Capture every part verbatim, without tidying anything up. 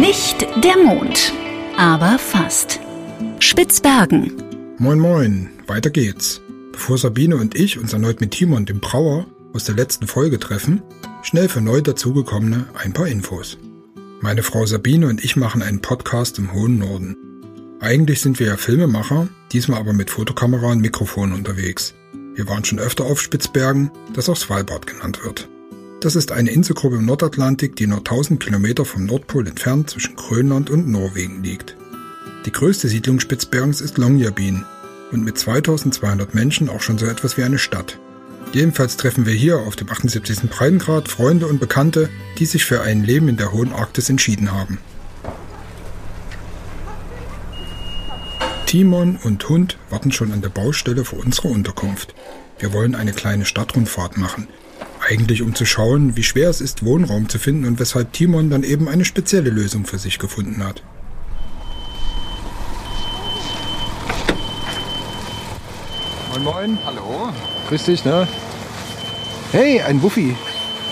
Nicht der Mond, aber fast. Spitzbergen. Moin moin, weiter geht's. Bevor Sabine und ich uns erneut mit Timon, dem Brauer, aus der letzten Folge treffen, schnell für neu dazugekommene ein paar Infos. Meine Frau Sabine und ich machen einen Podcast im hohen Norden. Eigentlich sind wir ja Filmemacher, diesmal aber mit Fotokamera und Mikrofon unterwegs. Wir waren schon öfter auf Spitzbergen, das auch Svalbard genannt wird. Das ist eine Inselgruppe im Nordatlantik, die nur tausend Kilometer vom Nordpol entfernt zwischen Grönland und Norwegen liegt. Die größte Siedlung Spitzbergens ist Longyearbyen und mit zweitausendzweihundert Menschen auch schon so etwas wie eine Stadt. Jedenfalls treffen wir hier auf dem achtundsiebzigsten Breitengrad Freunde und Bekannte, die sich für ein Leben in der hohen Arktis entschieden haben. Timon und Hund warten schon an der Baustelle für unsere Unterkunft. Wir wollen eine kleine Stadtrundfahrt machen. Eigentlich um zu schauen, wie schwer es ist, Wohnraum zu finden und weshalb Timon dann eben eine spezielle Lösung für sich gefunden hat. Moin Moin, hallo. Grüß dich, ne? Hey, ein Wuffi.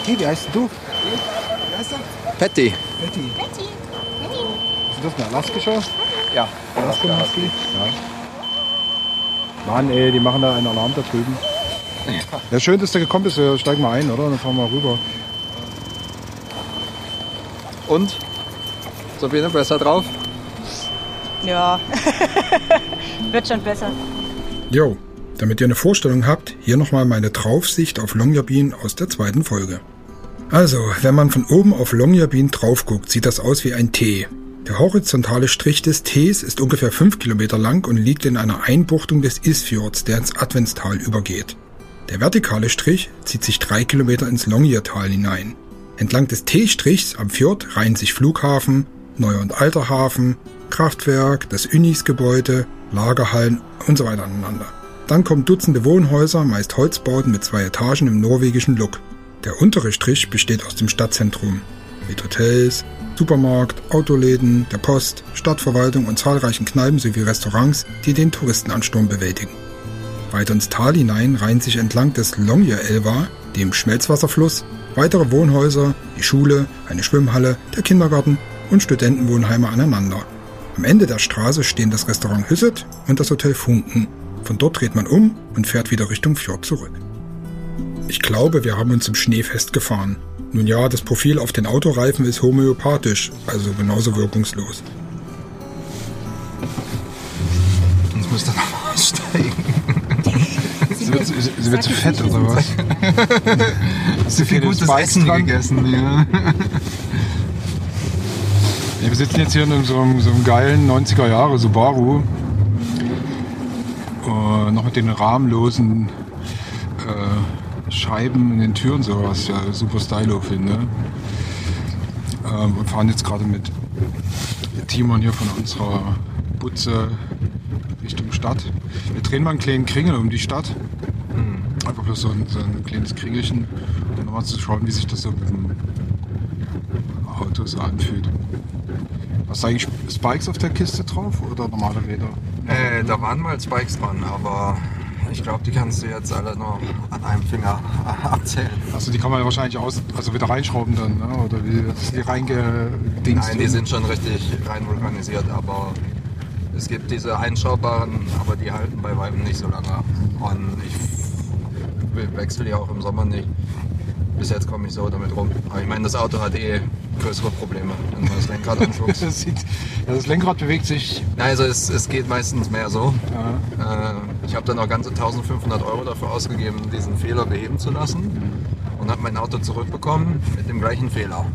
Hey, wie heißt du? Wie heißt er? Patty. Patty. Patty. Ist das eine Alaskische? Ja. Alaska, Alaska Husky. Ja. Mann, ey, die machen da einen Alarm da drüben. Ja. Ja, schön, dass du gekommen bist. Wir steigen mal ein, oder? Dann fahren wir rüber. Und? Sabine, besser drauf? Ja, wird schon besser. Jo. Damit ihr eine Vorstellung habt, hier nochmal meine Draufsicht auf Longyearbyen aus der zweiten Folge. Also, wenn man von oben auf Longyearbyen drauf guckt, sieht das aus wie ein T. Der horizontale Strich des Ts ist ungefähr fünf Kilometer lang und liegt in einer Einbuchtung des Isfjords, der ins Adventstal übergeht. Der vertikale Strich zieht sich drei Kilometer ins Longyeartal hinein. Entlang des T-Strichs am Fjord reihen sich Flughafen, Neuer und Alter Hafen, Kraftwerk, das UNIS-Gebäude, Lagerhallen und so weiter aneinander. Dann kommen Dutzende Wohnhäuser, meist Holzbauten mit zwei Etagen im norwegischen Look. Der untere Strich besteht aus dem Stadtzentrum, mit Hotels, Supermarkt, Autoläden, der Post, Stadtverwaltung und zahlreichen Kneipen sowie Restaurants, die den Touristenansturm bewältigen. Weiter ins Tal hinein reihen sich entlang des Longyear-Elva, dem Schmelzwasserfluss, weitere Wohnhäuser, die Schule, eine Schwimmhalle, der Kindergarten und Studentenwohnheime aneinander. Am Ende der Straße stehen das Restaurant Huset und das Hotel Funken. Von dort dreht man um und fährt wieder Richtung Fjord zurück. Ich glaube, wir haben uns im Schnee festgefahren. Nun ja, das Profil auf den Autoreifen ist homöopathisch, also genauso wirkungslos. Jetzt müsst ihr nochmal aussteigen. Sie wird, sie, sie wird zu fett, oder was? Hast du viel gutes Essen gegessen? Ja. Wir sitzen jetzt hier in so einem, so einem geilen neunziger Jahre Subaru. Uh, noch mit den rahmenlosen äh, Scheiben in den Türen, so was ich ja super stylo finde. Ähm, wir fahren jetzt gerade mit Timon hier von unserer Butze Richtung Stadt. Wir drehen mal einen kleinen Kringel um die Stadt. Einfach bloß so ein, so ein kleines Kringelchen, um nochmal zu schauen, wie sich das so mit dem Auto so anfühlt. Hast du eigentlich Spikes auf der Kiste drauf oder normale Räder? Äh, da waren mal Spikes dran, aber ich glaube, die kannst du jetzt alle nur an einem Finger abzählen. Also die kann man wahrscheinlich aus, also wieder reinschrauben dann, ne? Oder wie die reingedingst? Nein, die sind schon richtig rein vulkanisiert, aber es gibt diese einschraubbaren, aber die halten bei weitem nicht so lange. Und ich wechsle die auch im Sommer nicht. Bis jetzt komme ich so damit rum. Aber ich meine, das Auto hat eh größere Probleme, wenn man das Lenkrad anguckt. das, das Lenkrad bewegt sich... Also es, es geht meistens mehr so. Ja. Äh, ich habe dann auch ganze eintausendfünfhundert Euro dafür ausgegeben, diesen Fehler beheben zu lassen. Und habe mein Auto zurückbekommen mit dem gleichen Fehler.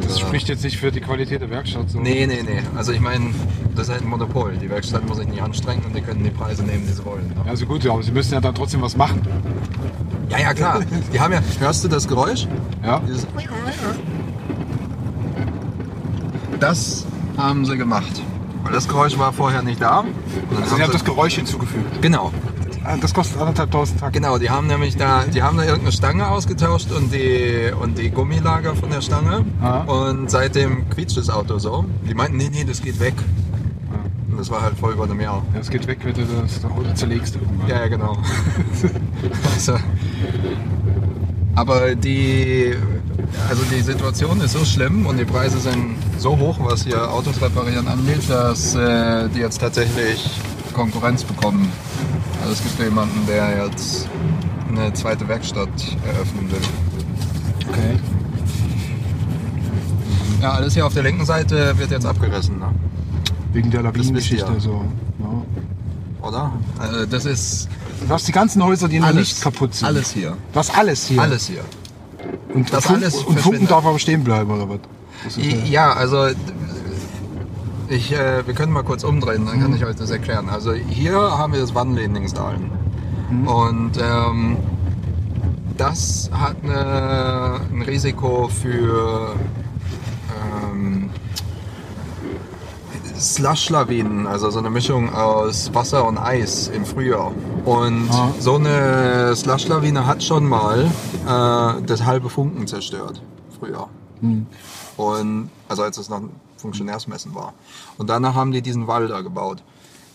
Das äh, spricht jetzt nicht für die Qualität der Werkstatt? So. Nee, nee, nee. Also ich meine, das ist halt ein Monopol. Die Werkstatt muss sich nicht anstrengen und die können die Preise nehmen, die sie wollen. Ne? Also gut, ja, aber sie müssen ja dann trotzdem was machen. Ja, ja, klar. Die haben ja... Hörst du das Geräusch? Ja. Dieses das haben sie gemacht. Weil das Geräusch war vorher nicht da. Und dann also haben sie haben das Geräusch hinzugefügt? Genau. Das kostet anderthalb tausend Tage. Genau, die haben nämlich da, die haben da irgendeine Stange ausgetauscht und die, und die Gummilager von der Stange. Aha. Und seitdem quietscht das Auto so. Die meinten, nee, nee, das geht weg. Und das war halt vor über einem Jahr. Ja, es geht weg, wenn du das Auto zerlegst irgendwann. Ja, ja, genau. Also, aber die also die Situation ist so schlimm und die Preise sind so hoch, was hier Autos reparieren angeht, dass äh, die jetzt tatsächlich Konkurrenz bekommen. Also es gibt ja jemanden, der jetzt eine zweite Werkstatt eröffnen will. Okay. Ja, alles hier auf der linken Seite wird jetzt abgerissen. Ne? Wegen der Lawinengeschichte ja. so. Ja. Oder? Also das ist... Du hast die ganzen Häuser, die noch nicht kaputt sind. Alles hier. Was alles hier? Alles hier. Und, das Fun alles und Funken darf aber stehen bleiben, oder was? Ja, also ich, äh, wir können mal kurz umdrehen, dann mhm. kann ich euch das erklären. Also hier haben wir das Wannledningsdalen. Mhm. Und ähm, das hat eine, ein Risiko für ähm, Slush-Lawinen, also so eine Mischung aus Wasser und Eis im Frühjahr. Und ah. so eine Slush-Lawine hat schon mal äh, das halbe Funken zerstört, früher. Hm. Und, also als es noch ein Funktionärsmessen war. Und danach haben die diesen Wall da gebaut.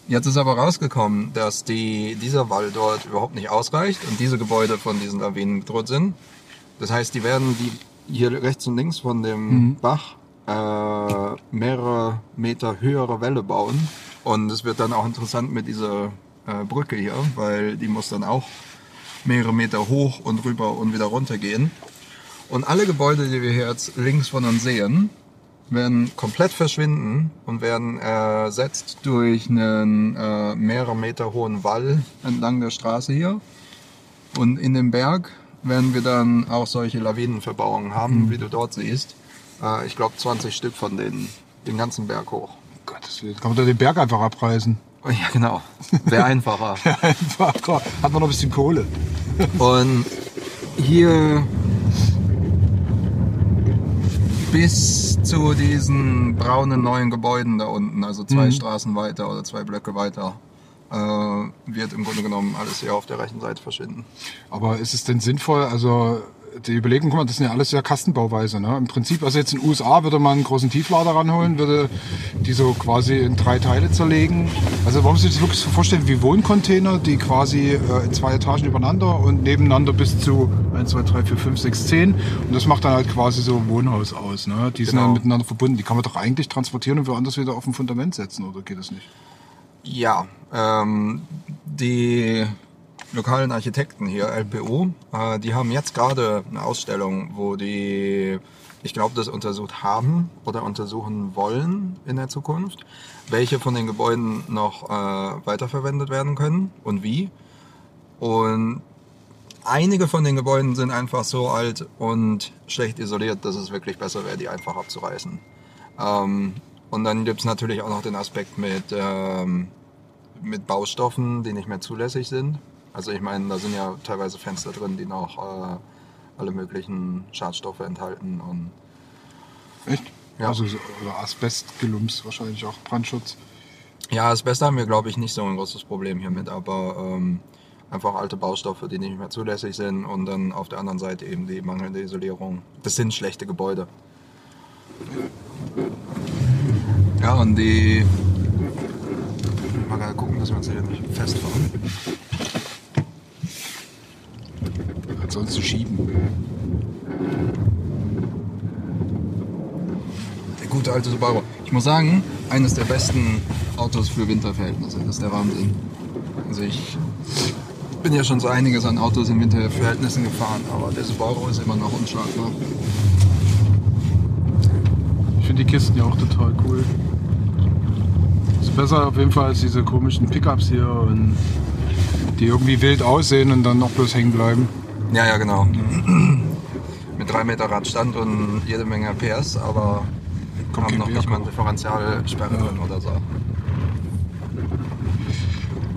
Jetzt ist aber rausgekommen, dass die, dieser Wall dort überhaupt nicht ausreicht und diese Gebäude von diesen Lawinen bedroht sind. Das heißt, die werden die hier rechts und links von dem hm. Bach äh, mehrere Meter höhere Wälle bauen. Und es wird dann auch interessant mit dieser Brücke hier, weil die muss dann auch mehrere Meter hoch und rüber und wieder runter gehen. Und alle Gebäude, die wir hier jetzt links von uns sehen, werden komplett verschwinden und werden ersetzt durch einen äh, mehrere Meter hohen Wall entlang der Straße hier. Und in dem Berg werden wir dann auch solche Lawinenverbauungen haben, mhm. wie du dort siehst. Äh, ich glaube zwanzig Stück von denen, den ganzen Berg hoch. Oh Gott, das wird, kann man da den Berg einfach abreißen? Ja, genau. Wäre einfacher. Wäre einfacher. Hat man noch ein bisschen Kohle. Und hier bis zu diesen braunen neuen Gebäuden da unten, also zwei mhm. Straßen weiter oder zwei Blöcke weiter, äh, wird im Grunde genommen alles hier auf der rechten Seite verschwinden. Aber ist es denn sinnvoll, also die Überlegung, guck mal, das sind ja alles sehr Kastenbauweise. Ne? Im Prinzip, also jetzt in den U S A würde man einen großen Tieflader ranholen, würde die so quasi in drei Teile zerlegen. Also man muss sich das wirklich so vorstellen wie Wohncontainer, die quasi äh, in zwei Etagen übereinander und nebeneinander bis zu eins, zwei, drei, vier, fünf, sechs, zehn. Und das macht dann halt quasi so ein Wohnhaus aus. Ne? Die sind genau. dann miteinander verbunden. Die kann man doch eigentlich transportieren und woanders wieder auf dem Fundament setzen, oder geht das nicht? Ja, ähm, die... lokalen Architekten hier, L P O, äh, die haben jetzt gerade eine Ausstellung, wo die, ich glaube, das untersucht haben oder untersuchen wollen in der Zukunft, welche von den Gebäuden noch äh, weiterverwendet werden können und wie. Und einige von den Gebäuden sind einfach so alt und schlecht isoliert, dass es wirklich besser wäre, die einfach abzureißen. Ähm, und dann gibt es natürlich auch noch den Aspekt mit, ähm, mit Baustoffen, die nicht mehr zulässig sind. Also ich meine, da sind ja teilweise Fenster drin, die noch äh, alle möglichen Schadstoffe enthalten. Und echt? Ja. Also so, oder Asbestgelumps wahrscheinlich auch, Brandschutz. Ja, Asbest haben wir, glaube ich, nicht so ein großes Problem hiermit, aber ähm, einfach alte Baustoffe, die nicht mehr zulässig sind und dann auf der anderen Seite eben die mangelnde Isolierung. Das sind schlechte Gebäude. Ja, und die... Mal gerade gucken, dass wir uns hier nicht festfahren. Sonst schieben. Der gute alte Subaru. Ich muss sagen, eines der besten Autos für Winterverhältnisse. Das ist der Wahnsinn. Also ich bin ja schon so einiges an Autos in Winterverhältnissen gefahren, aber der Subaru ist immer noch unschlagbar. Ich finde die Kisten ja auch total cool. Ist besser auf jeden Fall als diese komischen Pickups hier, und die irgendwie wild aussehen und dann noch bloß hängen bleiben. Ja, ja, genau. Mit drei Meter Radstand und jede Menge P S, aber kommt haben noch nicht mal eine Differentialsperre ja. drin oder so.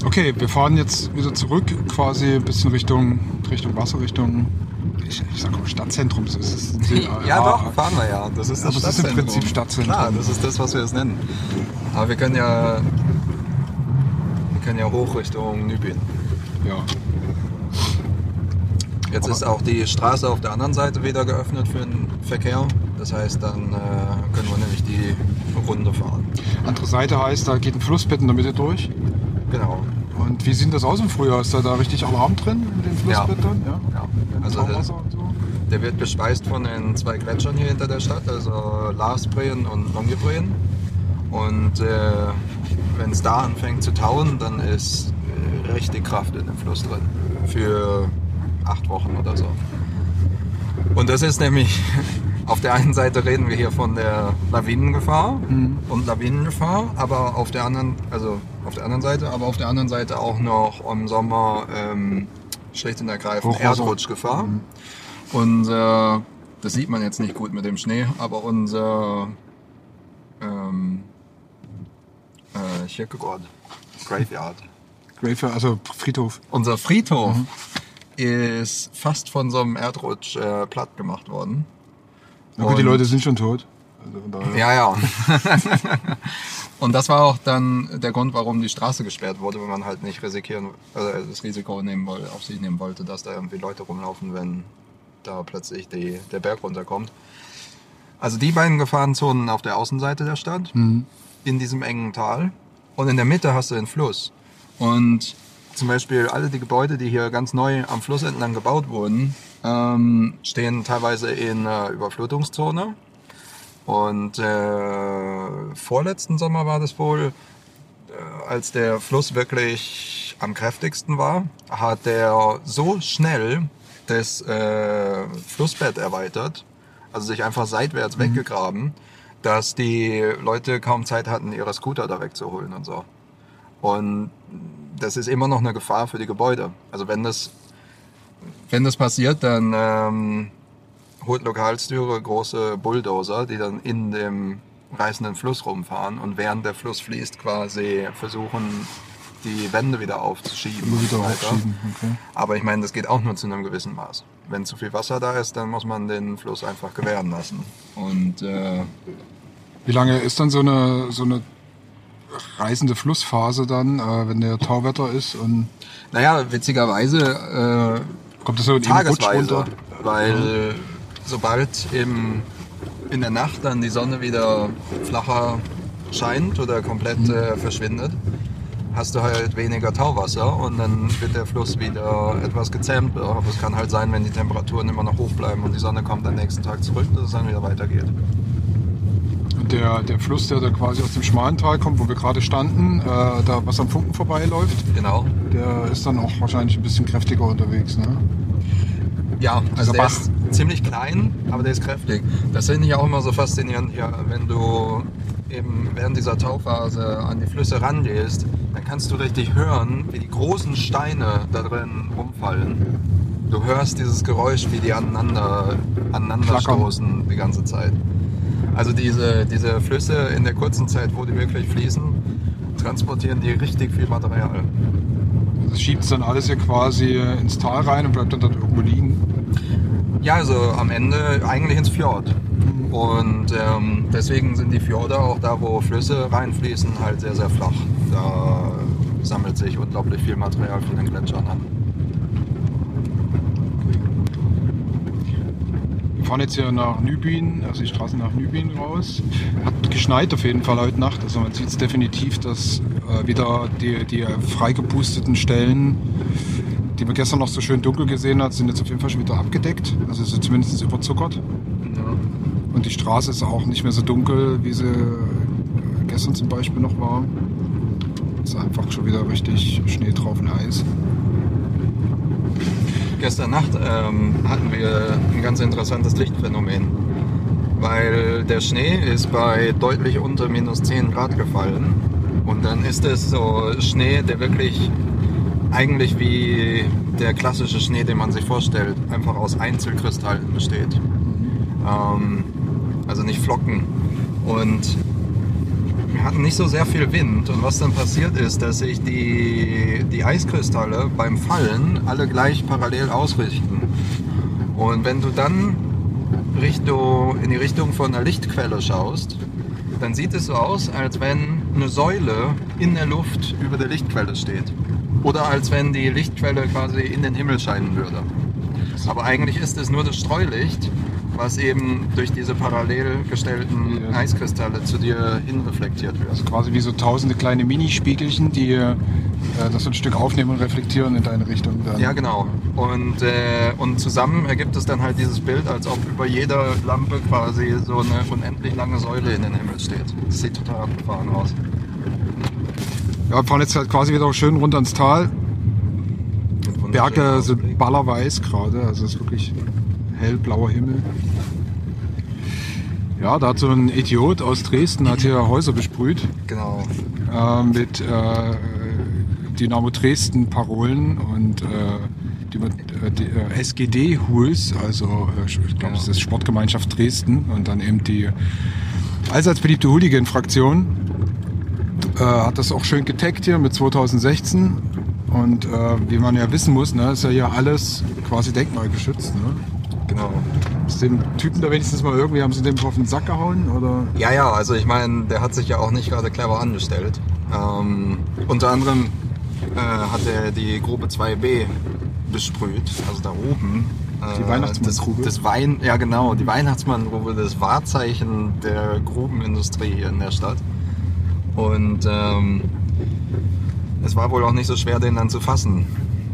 Okay, wir fahren jetzt wieder zurück, quasi ein bisschen Richtung, Richtung Wasser, Richtung, ich, ich sag mal Stadtzentrum. Das ist das ja doch, fahren wir ja. Das ist das, aber das ist im Prinzip Stadtzentrum. Klar, das ist das, was wir es nennen. Aber wir können ja, wir können ja hoch Richtung Nybyen. Ja. Jetzt ist auch die Straße auf der anderen Seite wieder geöffnet für den Verkehr. Das heißt, dann äh, können wir nämlich die Runde fahren. Andere Seite heißt, da geht ein Flussbett in der Mitte durch. Genau. Und wie sieht das aus im Frühjahr? Ist da, da richtig Alarm drin mit dem Flussbett? Ja. Dann? Ja. Ja. Also, also, Der wird gespeist von den zwei Gletschern hier hinter der Stadt, also Larsbreen und Longyearbreen. Und äh, wenn es da anfängt zu tauen, dann ist äh, richtig Kraft in dem Fluss drin. Für acht Wochen oder so. Und das ist nämlich, auf der einen Seite reden wir hier von der Lawinengefahr mhm. und Lawinengefahr, aber auf der anderen, also auf der anderen Seite, aber auf der anderen Seite auch noch im Sommer ähm, schlicht und ergreifend Erdrutschgefahr. Mhm. Und äh, das sieht man jetzt nicht gut mit dem Schnee, aber unser ähm, äh, Kirkegård, Graveyard. Graveyard, also Friedhof. Unser Friedhof mhm. ist fast von so einem Erdrutsch äh, platt gemacht worden. Na gut, und die Leute sind schon tot. Also ja, ja. Und das war auch dann der Grund, warum die Straße gesperrt wurde, weil man halt nicht risikieren, also das Risiko nehmen wollte, auf sich nehmen wollte, dass da irgendwie Leute rumlaufen, wenn da plötzlich die, der Berg runterkommt. Also die beiden Gefahrenzonen auf der Außenseite der Stadt, mhm. in diesem engen Tal. Und in der Mitte hast du den Fluss. Und zum Beispiel alle die Gebäude, die hier ganz neu am Fluss entlang gebaut wurden, ähm, stehen teilweise in einer Überflutungszone. Und äh, vorletzten Sommer war das wohl, äh, als der Fluss wirklich am kräftigsten war, hat der so schnell das äh, Flussbett erweitert, also sich einfach seitwärts mhm. weggegraben, dass die Leute kaum Zeit hatten, ihre Scooter da wegzuholen und so. Und das ist immer noch eine Gefahr für die Gebäude. Also wenn das, wenn das passiert, dann ähm, holt Lokalstyre große Bulldozer, die dann in dem reißenden Fluss rumfahren und während der Fluss fließt quasi versuchen, die Wände wieder aufzuschieben. Wieder und aufschieben, okay. Aber ich meine, das geht auch nur zu einem gewissen Maß. Wenn zu viel Wasser da ist, dann muss man den Fluss einfach gewähren lassen. Und äh, wie lange ist dann so eine, so eine reißende Flussphase dann, äh, wenn der Tauwetter ist? Und naja, witzigerweise äh, kommt das so in tagesweise, runter? Weil mhm. sobald im, in der Nacht dann die Sonne wieder flacher scheint oder komplett mhm. äh, verschwindet, hast du halt weniger Tauwasser und dann wird der Fluss wieder etwas gezähmt. Aber es kann halt sein, wenn die Temperaturen immer noch hoch bleiben und die Sonne kommt am nächsten Tag zurück, dass es dann wieder weitergeht. Und der, der Fluss, der da quasi aus dem schmalen Tal kommt, wo wir gerade standen, äh, da was am Funken vorbeiläuft, genau. der ist dann auch wahrscheinlich ein bisschen kräftiger unterwegs, ne? Ja, also der ist ziemlich klein, aber der ist kräftig. Das finde ich auch immer so faszinierend, ja, wenn du eben während dieser Tauphase an die Flüsse rangehst, dann kannst du richtig hören, wie die großen Steine da drin rumfallen. Du hörst dieses Geräusch, wie die aneinander, aneinander stoßen die ganze Zeit. Also diese, diese Flüsse in der kurzen Zeit, wo die wirklich fließen, transportieren die richtig viel Material. Das schiebt es dann alles hier quasi ins Tal rein und bleibt dann dort irgendwo liegen? Ja, also am Ende eigentlich ins Fjord. Und ähm, deswegen sind die Fjorde, auch da wo Flüsse reinfließen, halt sehr, sehr flach. Da sammelt sich unglaublich viel Material von den Gletschern an. Wir fahren jetzt hier nach Nybyen, also die Straße nach Nybyen raus. Hat geschneit auf jeden Fall heute Nacht. Also man sieht es definitiv, dass äh, wieder die, die freigepusteten Stellen, die man gestern noch so schön dunkel gesehen hat, sind jetzt auf jeden Fall schon wieder abgedeckt. Also sind zumindest überzuckert. Und die Straße ist auch nicht mehr so dunkel, wie sie gestern zum Beispiel noch war. Es ist einfach schon wieder richtig Schnee drauf und heiß. Gestern Nacht ähm, hatten wir ein ganz interessantes Lichtphänomen. Weil der Schnee ist bei deutlich unter minus zehn Grad gefallen. Und dann ist es so Schnee, der wirklich eigentlich wie der klassische Schnee, den man sich vorstellt, einfach aus Einzelkristallen besteht. Ähm, Also nicht Flocken. Und wir hatten nicht so sehr viel Wind. Und was dann passiert ist, dass sich die, die Eiskristalle beim Fallen alle gleich parallel ausrichten. Und wenn du dann Richtung, in die Richtung von einer Lichtquelle schaust, dann sieht es so aus, als wenn eine Säule in der Luft über der Lichtquelle steht. Oder als wenn die Lichtquelle quasi in den Himmel scheinen würde. Aber eigentlich ist es nur das Streulicht, was eben durch diese parallel gestellten ja. Eiskristalle zu dir hinreflektiert wird. Also quasi wie so tausende kleine Minispiegelchen, die äh, das so ein Stück aufnehmen und reflektieren in deine Richtung. Dann. Ja, genau. Und, äh, und zusammen ergibt es dann halt dieses Bild, als ob über jeder Lampe quasi so eine unendlich lange Säule in den Himmel steht. Das sieht total abgefahren aus. Ja, wir fahren jetzt halt quasi wieder schön runter ins Tal. Berge sind ballerweiß gerade, also es ist wirklich hellblauer Himmel. Ja, da hat so ein Idiot aus Dresden hat hier Häuser besprüht. Genau. Äh, mit äh, Dynamo Dresden Parolen und äh, die, die, äh, S G D Huls, also äh, ich glaube genau. Das ist Sportgemeinschaft Dresden und dann eben die allseits beliebte Hooligan-Fraktion. Äh, hat das auch schön getaggt hier mit zwanzig sechzehn. Und äh, wie man ja wissen muss, ne, ist ja hier alles quasi denkmalgeschützt. Ne? Genau. Ist dem Typen da wenigstens mal irgendwie, haben sie dem auf den Sack gehauen? Oder? Ja, ja, also ich meine, der hat sich ja auch nicht gerade clever angestellt. Ähm, unter anderem äh, hat er die Grube zwei B besprüht, also da oben. Die Weihnachtsmanngrube? Das, das Wein, ja genau, die Weihnachtsmanngrube, das Wahrzeichen der Grubenindustrie hier in der Stadt. Und ähm, es war wohl auch nicht so schwer, den dann zu fassen.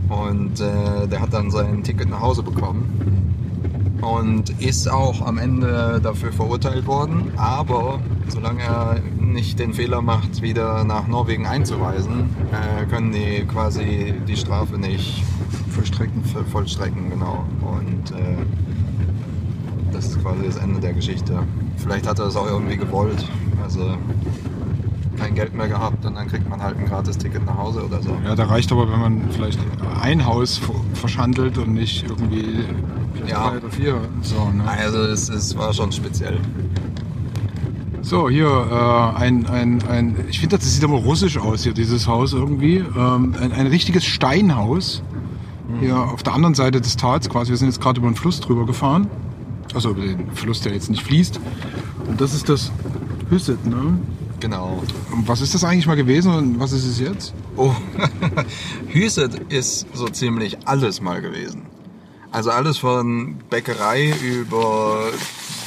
Und äh, der hat dann sein Ticket nach Hause bekommen. Und ist auch am Ende dafür verurteilt worden. Aber solange er nicht den Fehler macht, wieder nach Norwegen einzureisen, äh, können die quasi die Strafe nicht vollstrecken. Vollstrecken, genau. Und äh, das ist quasi das Ende der Geschichte. Vielleicht hat er es auch irgendwie gewollt. Also kein Geld mehr gehabt und dann kriegt man halt ein gratis Ticket nach Hause oder so. Ja, da reicht aber, wenn man vielleicht ein Haus verschandelt und nicht irgendwie ja. drei oder vier. So, ne? Also es, es war schon speziell. So, hier äh, ein, ein, ein, ich finde, das sieht aber russisch aus hier, dieses Haus irgendwie. Ähm, ein, ein richtiges Steinhaus mhm. hier auf der anderen Seite des Tals quasi. Wir sind jetzt gerade über den Fluss drüber gefahren. Also über den Fluss, der jetzt nicht fließt. Und das ist das Huset, ne? Genau. Und was ist das eigentlich mal gewesen und was ist es jetzt? Oh, Huset ist so ziemlich alles mal gewesen. Also alles von Bäckerei über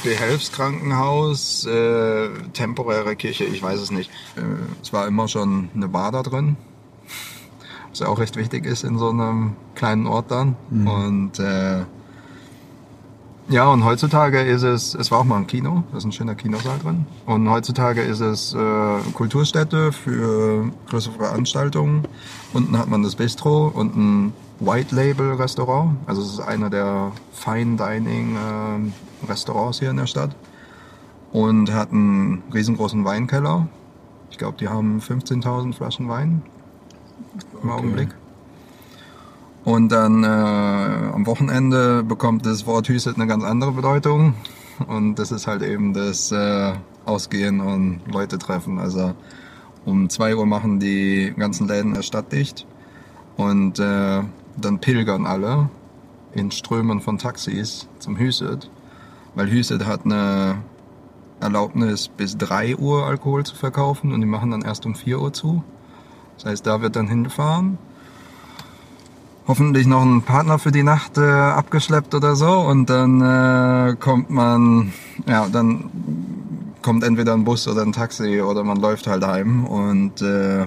Behelfskrankenhaus, äh, temporäre Kirche, ich weiß es nicht. Äh, es war immer schon eine Bar da drin, was ja auch recht wichtig ist in so einem kleinen Ort dann. Mhm. Und äh, ja, und heutzutage ist es, es war auch mal ein Kino, da ist ein schöner Kinosaal drin. Und heutzutage ist es äh, Kulturstätte für größere Veranstaltungen. Unten hat man das Bistro und ein White-Label-Restaurant. Also es ist einer der Fine-Dining-Restaurants äh, hier in der Stadt. Und hat einen riesengroßen Weinkeller. Ich glaube, die haben fünfzehntausend Flaschen Wein im Augenblick. Und dann äh, am Wochenende bekommt das Wort Huset eine ganz andere Bedeutung. Und das ist halt eben das äh, Ausgehen und Leute treffen. Also um zwei Uhr machen die ganzen Läden der Stadt dicht. Und äh, dann pilgern alle in Strömen von Taxis zum Huset. Weil Huset hat eine Erlaubnis, bis drei Uhr Alkohol zu verkaufen. Und die machen dann erst um vier Uhr zu. Das heißt, da wird dann hingefahren. Hoffentlich noch einen Partner für die Nacht äh, abgeschleppt oder so und dann äh, kommt man, ja, dann kommt entweder ein Bus oder ein Taxi oder man läuft halt heim und äh,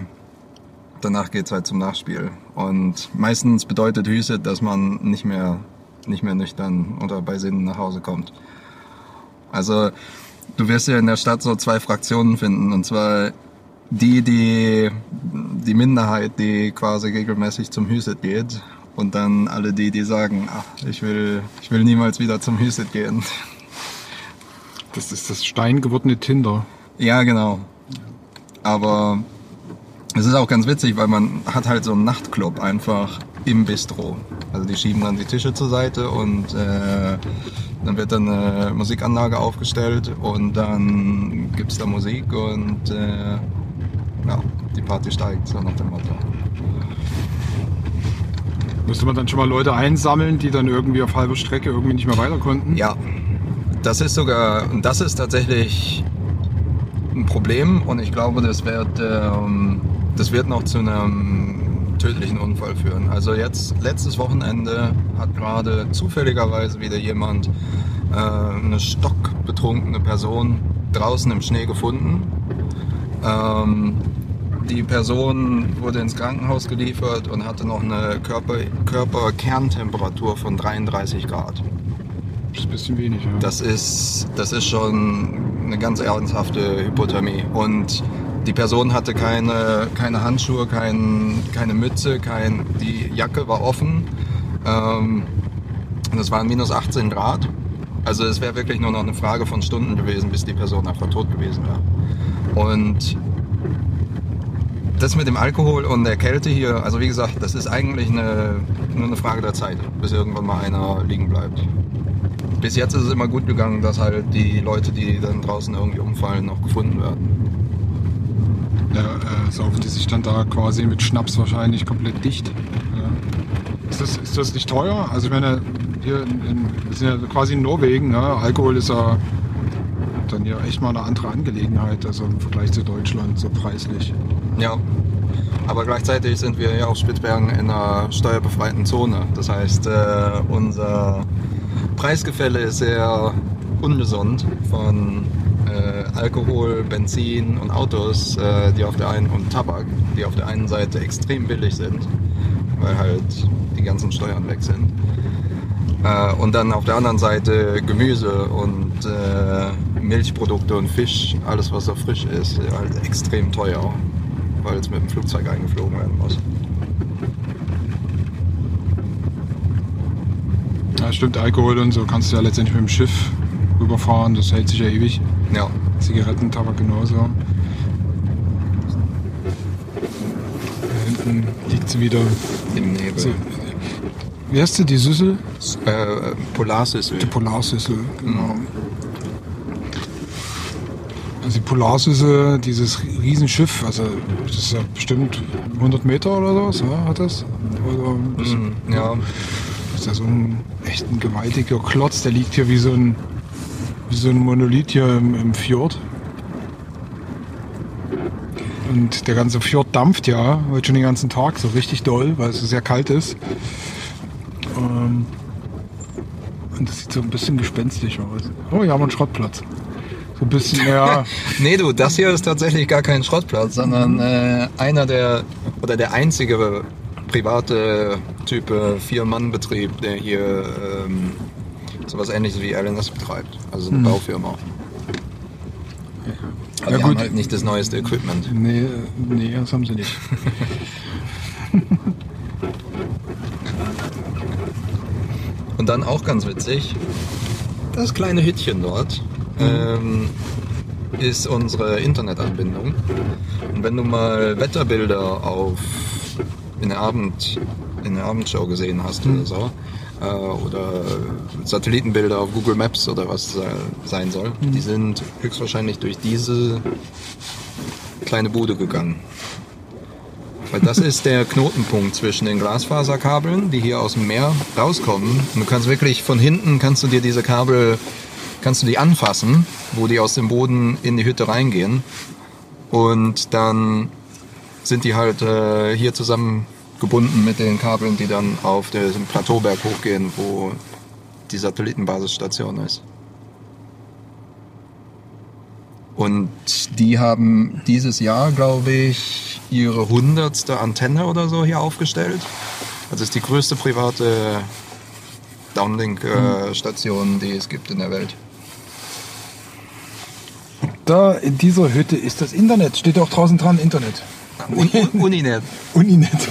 danach geht's halt zum Nachspiel. Und meistens bedeutet Huset, dass man nicht mehr, nicht mehr nüchtern oder bei Sinnen nach Hause kommt. Also du wirst ja in der Stadt so zwei Fraktionen finden und zwar Die, die, die Minderheit, die quasi regelmäßig zum Huset geht und dann alle die, die sagen, ach, ich will, ich will niemals wieder zum Huset gehen. Das ist das steingewordene Tinder. Ja, genau. Aber es ist auch ganz witzig, weil man hat halt so einen Nachtclub einfach im Bistro. Also die schieben dann die Tische zur Seite und äh, dann wird dann eine Musikanlage aufgestellt und dann gibt's da Musik und äh, ja, die Party steigt, so nach dem Motto. Musste man dann schon mal Leute einsammeln, die dann irgendwie auf halber Strecke irgendwie nicht mehr weiter konnten? Ja, das ist sogar, und das ist tatsächlich ein Problem und ich glaube, das wird, ähm, das wird noch zu einem tödlichen Unfall führen. Also jetzt, letztes Wochenende hat gerade zufälligerweise wieder jemand äh, eine stockbetrunkene Person draußen im Schnee gefunden. Ähm, die Person wurde ins Krankenhaus geliefert und hatte noch eine Körper, Körperkerntemperatur von dreiunddreißig Grad. Das ist ein bisschen wenig, ja. Das ist, das ist schon eine ganz ernsthafte Hypothermie. Und die Person hatte keine, keine Handschuhe, kein, keine Mütze, kein, die Jacke war offen. Ähm, das waren minus achtzehn Grad. Also es wäre wirklich nur noch eine Frage von Stunden gewesen, bis die Person einfach tot gewesen wäre. Und das mit dem Alkohol und der Kälte hier, also wie gesagt, das ist eigentlich eine, nur eine Frage der Zeit, bis irgendwann mal einer liegen bleibt. Bis jetzt ist es immer gut gegangen, dass halt die Leute, die dann draußen irgendwie umfallen, noch gefunden werden. Ja, äh, saufen die sich dann da quasi mit Schnaps wahrscheinlich komplett dicht. Ja. Ist das, ist das nicht teuer? Also ich meine, hier in, in, wir sind ja quasi in Norwegen, ne? Alkohol ist ja dann ja echt mal eine andere Angelegenheit, also im Vergleich zu Deutschland, so preislich. Ja, aber gleichzeitig sind wir ja auf Spitzbergen in einer steuerbefreiten Zone. Das heißt, äh, unser Preisgefälle ist sehr ungesund von äh, Alkohol, Benzin und Autos, äh, die auf der einen und Tabak, die auf der einen Seite extrem billig sind, weil halt die ganzen Steuern weg sind. Äh, und dann auf der anderen Seite Gemüse und äh, Milchprodukte und Fisch, alles was da frisch ist, halt extrem teuer, weil es mit dem Flugzeug eingeflogen werden muss. Ja, stimmt, Alkohol und so kannst du ja letztendlich mit dem Schiff rüberfahren, das hält sich ja ewig. Ja. Zigaretten, Tabak genauso. Da hinten liegt sie wieder im Nebel. So. Wie heißt sie, die Süssel? Äh, Polarsüssel. Die Polarsüssel, genau. Mhm. Also die Polarsüssel, dieses Riesenschiff, also das ist ja bestimmt hundert Meter oder sowas, ja, hat das? Oder bisschen, mhm, ja. Das ist ja so ein echt ein gewaltiger Klotz, der liegt hier wie so ein, wie so ein Monolith hier im, im Fjord. Und der ganze Fjord dampft ja heute schon den ganzen Tag so richtig doll, weil es sehr kalt ist. Ähm, und das sieht so ein bisschen gespenstisch aus. Oh, hier haben wir einen Schrottplatz. So ein bisschen, ja. Nee, du, das hier ist tatsächlich gar kein Schrottplatz, sondern äh, einer der, oder der einzige private Typ Vier-Mann-Betrieb, der hier ähm, sowas ähnliches wie Alan das betreibt. Also eine hm. Baufirma. Aber ja, die gut. Haben halt nicht das neueste Equipment. Nee, nee, das haben sie nicht. Und dann auch ganz witzig, das kleine Hütchen dort mhm. ähm, ist unsere Internetanbindung. Und wenn du mal Wetterbilder auf in der Abend, in der Abendshow gesehen hast oder so, äh, oder Satellitenbilder auf Google Maps oder was sein soll, mhm. die sind höchstwahrscheinlich durch diese kleine Bude gegangen. Weil das ist der Knotenpunkt zwischen den Glasfaserkabeln, die hier aus dem Meer rauskommen. Und du kannst wirklich von hinten, kannst du dir diese Kabel, kannst du die anfassen, wo die aus dem Boden in die Hütte reingehen. Und dann sind die halt äh, hier zusammen gebunden mit den Kabeln, die dann auf den Plateauberg hochgehen, wo die Satellitenbasisstation ist. Und die haben dieses Jahr, glaube ich, ihre hundertste Antenne oder so hier aufgestellt. Das ist die größte private Downlink-Station, äh, die es gibt in der Welt. Da in dieser Hütte ist das Internet, steht auch draußen dran, Internet. Un- Un- Uninet. Uninet.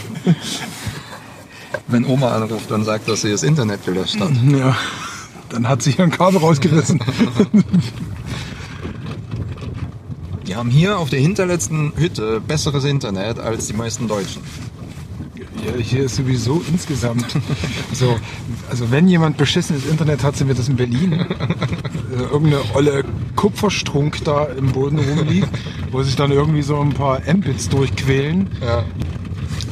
Wenn Oma anruft und sagt, dass sie das Internet gelöscht hat. Ja, dann hat sie ihren Kabel rausgerissen. Die haben hier auf der hinterletzten Hütte besseres Internet als die meisten Deutschen. Ja, hier ist sowieso insgesamt so, also wenn jemand beschissenes Internet hat, sind wir das in Berlin. Irgendeine olle Kupferstrunk da im Boden rumliegt, wo sich dann irgendwie so ein paar Mbits durchquälen. Ja.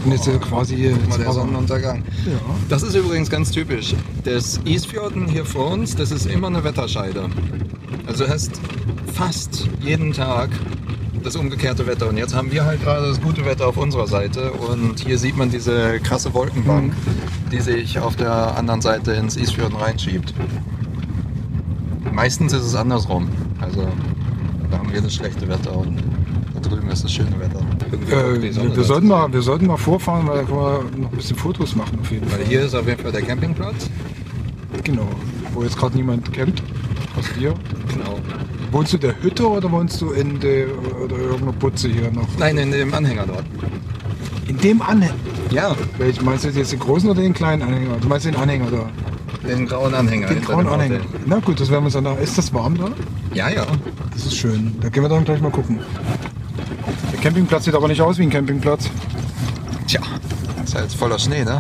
Und jetzt oh, quasi mal der Sonnenuntergang. Ja. Das ist übrigens ganz typisch. Das Isfjorden hier vor uns, das ist immer eine Wetterscheide. Also du hast fast jeden Tag das umgekehrte Wetter. Und jetzt haben wir halt gerade das gute Wetter auf unserer Seite. Und hier sieht man diese krasse Wolkenbank, die sich auf der anderen Seite ins Isfjorden reinschiebt. Meistens ist es andersrum. Also da haben wir das schlechte Wetter und da drüben ist das schöne Wetter. Äh, wir, sollten mal, wir sollten mal vorfahren, weil da können wir noch ein bisschen Fotos machen auf jeden Fall. Weil hier ist auf jeden Fall der Campingplatz. Genau, wo jetzt gerade niemand campt. Aus dir. Genau. Wohnst du in der Hütte oder wohnst du in der oder irgendeiner Butze hier noch? Nein, in dem Anhänger dort. In dem Anhänger? Ja. Welch, meinst du jetzt den großen oder den kleinen Anhänger? Du meinst den Anhänger da? Den grauen Anhänger. Den grauen Anhänger. Na gut, das werden wir uns dann nach. Ist das warm da? Ja, ja. Das ist schön. Da gehen wir dann gleich mal gucken. Der Campingplatz sieht aber nicht aus wie ein Campingplatz. Tja, ist halt voller Schnee, ne?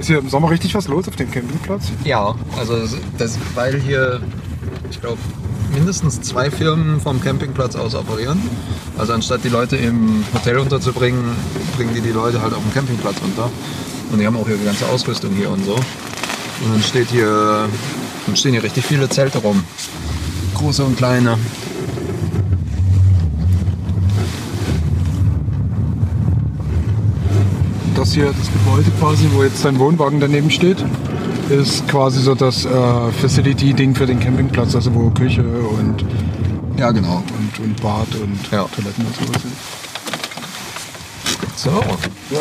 Ist hier im Sommer richtig was los auf dem Campingplatz? Ja, also das, weil hier, ich glaube, mindestens zwei Firmen vom Campingplatz aus operieren. Also anstatt die Leute im Hotel unterzubringen, bringen die die Leute halt auf dem Campingplatz unter. Und die haben auch hier die ganze Ausrüstung hier und so. Und dann, steht hier, dann stehen hier richtig viele Zelte rum. Große und kleine. Das hier, das Gebäude quasi, wo jetzt dein Wohnwagen daneben steht, ist quasi so das äh, Facility-Ding für den Campingplatz, also wo Küche und, ja, genau. und, und Bad und ja. Toiletten und sowas sind. So. Ja.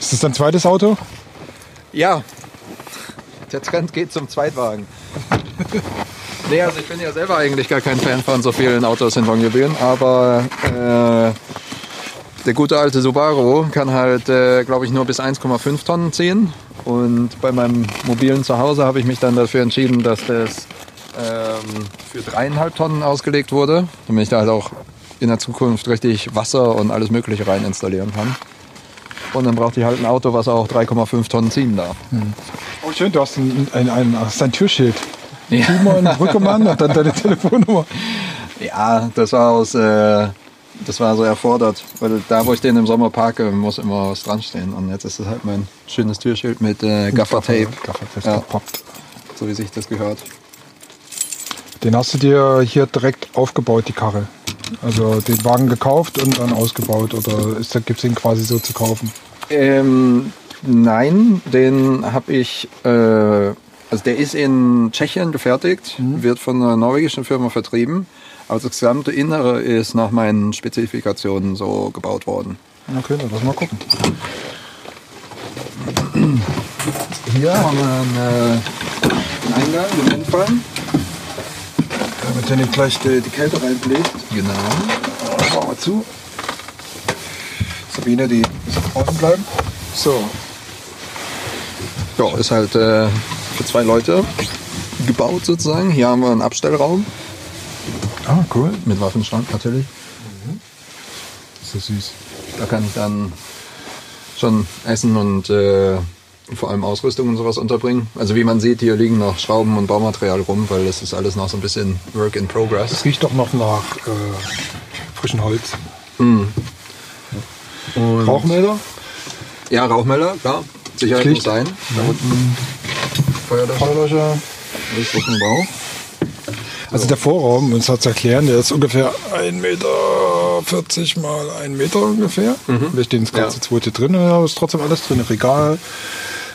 Ist das dein zweites Auto? Ja. Der Trend geht zum Zweitwagen. Nee, also ich bin ja selber eigentlich gar kein Fan von so vielen Autos in Longyearbyen, aber äh, der gute alte Subaru kann halt, äh, glaube ich, nur bis eins Komma fünf Tonnen ziehen. Und bei meinem mobilen Zuhause habe ich mich dann dafür entschieden, dass das ähm, für dreieinhalb Tonnen ausgelegt wurde, damit ich da halt auch in der Zukunft richtig Wasser und alles Mögliche rein installieren kann. Und dann braucht die halt ein Auto, was auch drei Komma fünf Tonnen ziehen darf. Hm. Oh, schön, du hast ein, ein, ein, hast ein Türschild. Ja. Timon, Rückemann und dann deine Telefonnummer. Ja, das war, aus, äh, das war so erfordert. Weil da, wo ich den im Sommer parke, muss immer was dran stehen. Und jetzt ist es halt mein schönes Türschild mit äh, Gaffertape. Gaffertape, ja. Gepoppt. So wie sich das gehört. Den hast du dir hier direkt aufgebaut, die Karre? Also den Wagen gekauft und dann ausgebaut oder gibt es ihn quasi so zu kaufen? Ähm, nein, den habe ich, äh, also der ist in Tschechien gefertigt, mhm. wird von einer norwegischen Firma vertrieben, aber das gesamte Innere ist nach meinen Spezifikationen so gebaut worden. Okay, dann lass mal gucken. Hier haben wir einen, äh, einen Eingang, einen Einfall. Damit er nicht gleich die, die Kälte reinbläst. Genau. Machen wir zu. Sabine, die muss draußen bleiben. So. Ja, ist halt äh, für zwei Leute gebaut sozusagen. Hier haben wir einen Abstellraum. Ah, cool. Mit Waffenschrank natürlich. Mhm. Ist ja süß. Da kann ich dann schon Essen und äh, vor allem Ausrüstung und sowas unterbringen. Also wie man sieht, hier liegen noch Schrauben und Baumaterial rum, weil das ist alles noch so ein bisschen Work in Progress. Das riecht doch noch nach äh, frischem Holz. Mm. Und Rauchmelder? Ja, Rauchmelder, klar. Sicherheit Pflicht. Muss sein. Da unten Feuerlöscher. Feuerlöscher. Bau. Also der Vorraum, uns hat es erklären, der ist ungefähr ein Meter vierzig mal ein Meter ungefähr. Mhm. Wir stehen das ganze ja. zweite drin, aber ist trotzdem alles drin. Regal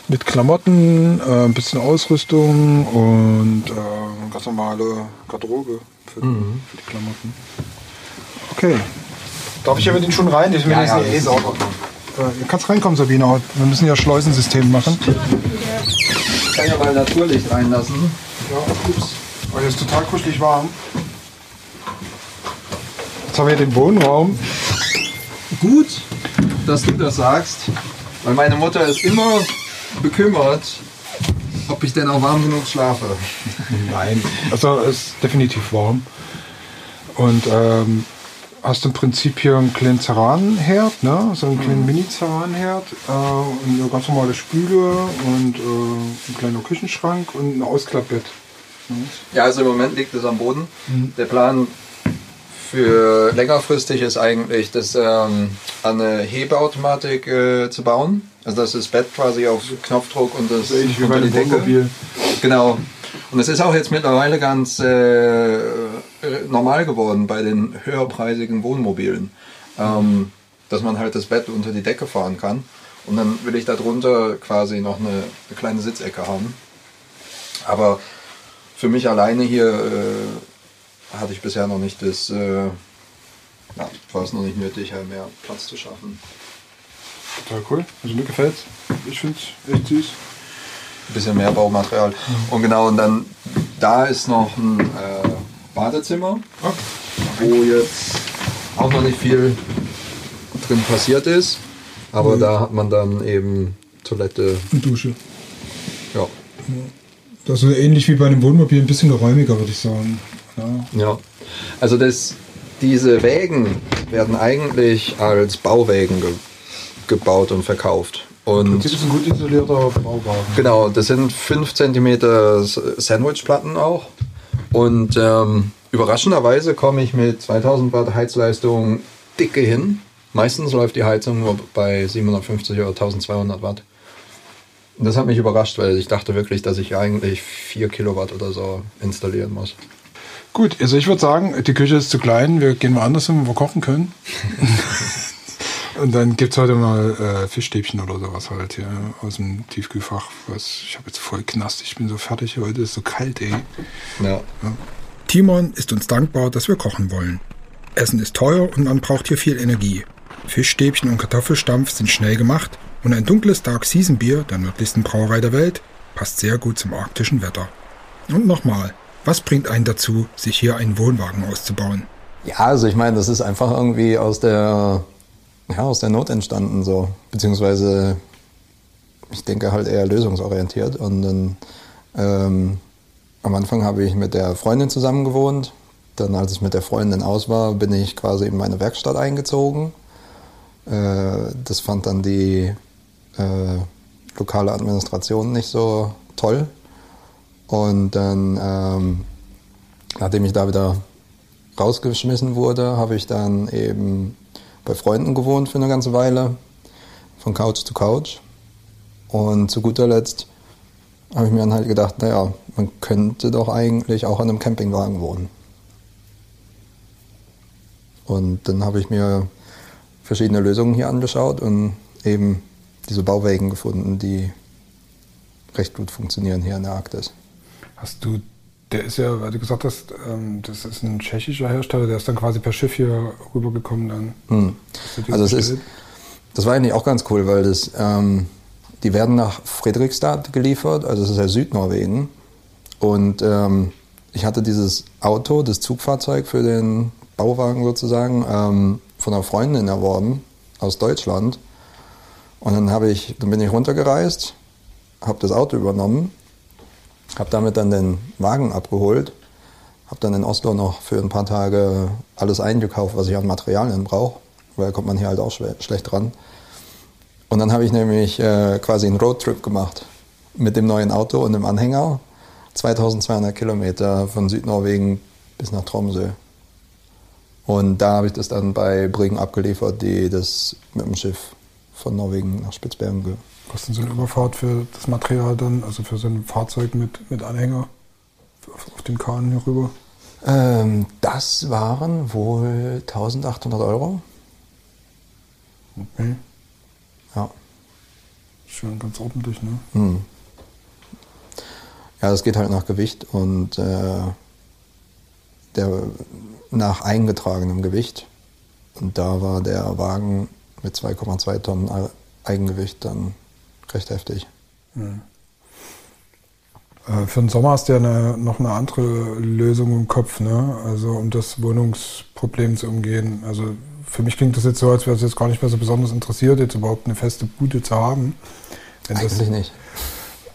mit Klamotten, äh, ein bisschen Ausrüstung und äh, ganz normale Garderobe für, mhm. für die Klamotten. Okay. Darf ich aber den schon rein? Ich meine, ja, ja, eh sauber. Äh, ihr kannst reinkommen, Sabine. Wir müssen ja Schleusensystem machen. Ich kann ja mal Naturlicht reinlassen. Ja, ups. Oh, hier ist total kuschelig warm. Jetzt haben wir den Wohnraum. Gut, dass du das sagst, weil meine Mutter ist immer bekümmert, ob ich denn auch warm genug schlafe. Nein, also es ist definitiv warm. Und ähm, hast im Prinzip hier einen kleinen Ceranherd, ne? So einen kleinen mhm. Mini-Ceranherd, äh, eine ganz normale Spüle und äh, ein kleiner Küchenschrank und ein Ausklappbett. Ja, also im Moment liegt es am Boden. Mhm. Der Plan für längerfristig ist eigentlich, das ähm, an eine Hebeautomatik äh, zu bauen. Also das ist das Bett quasi auf Knopfdruck und das ist wie bei dem Wohnmobil. Genau. Und es ist auch jetzt mittlerweile ganz äh, äh, normal geworden bei den höherpreisigen Wohnmobilen, ähm, dass man halt das Bett unter die Decke fahren kann. Und dann will ich da drunter quasi noch eine, eine kleine Sitzecke haben. Aber für mich alleine hier äh, hatte ich bisher noch nicht das, äh, ja, war es noch nicht nötig, halt mehr Platz zu schaffen. Total cool, also mir gefällt's. Ich finde es echt süß. Ein bisschen mehr Baumaterial. Und genau, und dann da ist noch ein äh, Badezimmer, okay, wo jetzt auch noch nicht viel drin passiert ist. Aber ja, da hat man dann eben Toilette und Dusche. Ja. Das ist ähnlich wie bei einem Wohnmobil, ein bisschen geräumiger, würde ich sagen. Ja, ja. Also das, diese Wägen werden eigentlich als Bauwägen ge gebaut und verkauft. Und das ist ein gut isolierter Bauwagen. Genau, das sind fünf Zentimeter Sandwichplatten auch. Und ähm, überraschenderweise komme ich mit zweitausend Watt Heizleistung dicke hin. Meistens läuft die Heizung nur bei siebenhundertfünfzig oder zwölfhundert Watt. Und das hat mich überrascht, weil ich dachte wirklich, dass ich eigentlich vier Kilowatt oder so installieren muss. Gut, also ich würde sagen, die Küche ist zu klein. Wir gehen mal anders hin, wo wir kochen können. Und dann gibt es heute mal äh, Fischstäbchen oder sowas halt hier aus dem Tiefkühlfach. Was, ich habe jetzt voll Knast, ich bin so fertig heute, ist so kalt, ey. Ja. Ja. Timon ist uns dankbar, dass wir kochen wollen. Essen ist teuer und man braucht hier viel Energie. Fischstäbchen und Kartoffelstampf sind schnell gemacht und ein dunkles Dark Season Bier der nördlichsten Brauerei der Welt passt sehr gut zum arktischen Wetter. Und nochmal, was bringt einen dazu, sich hier einen Wohnwagen auszubauen? Ja, also ich meine, das ist einfach irgendwie aus der, ja, aus der Not entstanden so. Beziehungsweise, ich denke halt eher lösungsorientiert. Und dann ähm, am Anfang habe ich mit der Freundin zusammen gewohnt. Dann, als ich mit der Freundin aus war, bin ich quasi in meine Werkstatt eingezogen. Das fand dann die äh, lokale Administration nicht so toll. Und dann, ähm, nachdem ich da wieder rausgeschmissen wurde, habe ich dann eben bei Freunden gewohnt für eine ganze Weile, von Couch zu Couch. Und zu guter Letzt habe ich mir dann halt gedacht, naja, man könnte doch eigentlich auch an einem Campingwagen wohnen. Und dann habe ich mir verschiedene Lösungen hier angeschaut und eben diese Bauwägen gefunden, die recht gut funktionieren hier in der Arktis. Hast du, der ist ja, weil du gesagt hast, das ist ein tschechischer Hersteller, der ist dann quasi per Schiff hier rübergekommen dann. Hm. Also es ist, das war eigentlich auch ganz cool, weil das, ähm, die werden nach Fredrikstad geliefert, also das ist ja Südnorwegen. Und ähm, ich hatte dieses Auto, das Zugfahrzeug für den Bauwagen sozusagen, ähm, von einer Freundin erworben aus Deutschland. Und dann, habe ich, dann bin ich runtergereist, habe das Auto übernommen, habe damit dann den Wagen abgeholt, habe dann in Oslo noch für ein paar Tage alles eingekauft, was ich an Materialien brauche, weil da kommt man hier halt auch schlecht dran. Und dann habe ich nämlich äh, quasi einen Roadtrip gemacht mit dem neuen Auto und dem Anhänger, zweitausendzweihundert Kilometer von Südnorwegen bis nach Tromsø. Und da habe ich das dann bei Briggen abgeliefert, die das mit dem Schiff von Norwegen nach Spitzbergen gehen. Was ist denn so eine Überfahrt für das Material dann, also für so ein Fahrzeug mit, mit Anhänger auf, auf den Kahn hier rüber? Ähm, das waren wohl eintausendachthundert Euro. Okay. Ja. Schön, ganz ordentlich, ne? Hm. Ja, das geht halt nach Gewicht und äh, der... nach eingetragenem Gewicht. Und da war der Wagen mit zwei Komma zwei Tonnen Eigengewicht dann recht heftig. Mhm. Äh, für den Sommer hast du ja eine, noch eine andere Lösung im Kopf, ne? Also um das Wohnungsproblem zu umgehen. Also für mich klingt das jetzt so, als wäre es jetzt gar nicht mehr so besonders interessiert, jetzt überhaupt eine feste Bude zu haben. Wenn Eigentlich das, nicht.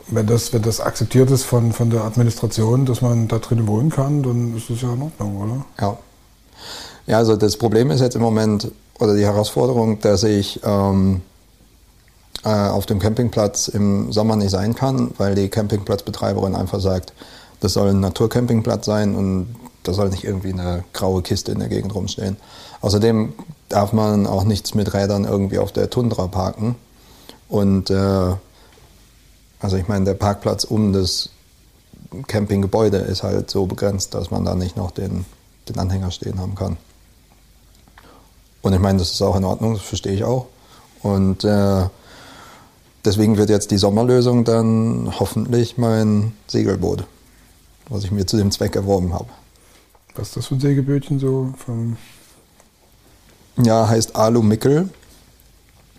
Wenn das, wenn das akzeptiert ist von, von der Administration, dass man da drin wohnen kann, dann ist das ja in Ordnung, oder? Ja. Ja, also das Problem ist jetzt im Moment, oder die Herausforderung, dass ich ähm, äh, auf dem Campingplatz im Sommer nicht sein kann, weil die Campingplatzbetreiberin einfach sagt, das soll ein Naturcampingplatz sein und da soll nicht irgendwie eine graue Kiste in der Gegend rumstehen. Außerdem darf man auch nichts mit Rädern irgendwie auf der Tundra parken. Und äh, also ich meine, der Parkplatz um das Campinggebäude ist halt so begrenzt, dass man da nicht noch den den Anhänger stehen haben kann. Und ich meine, das ist auch in Ordnung, das verstehe ich auch. Und äh, deswegen wird jetzt die Sommerlösung dann hoffentlich mein Segelboot, was ich mir zu dem Zweck erworben habe. Was ist das für ein Segelbötchen so? Vom ja, heißt Alu Mickel.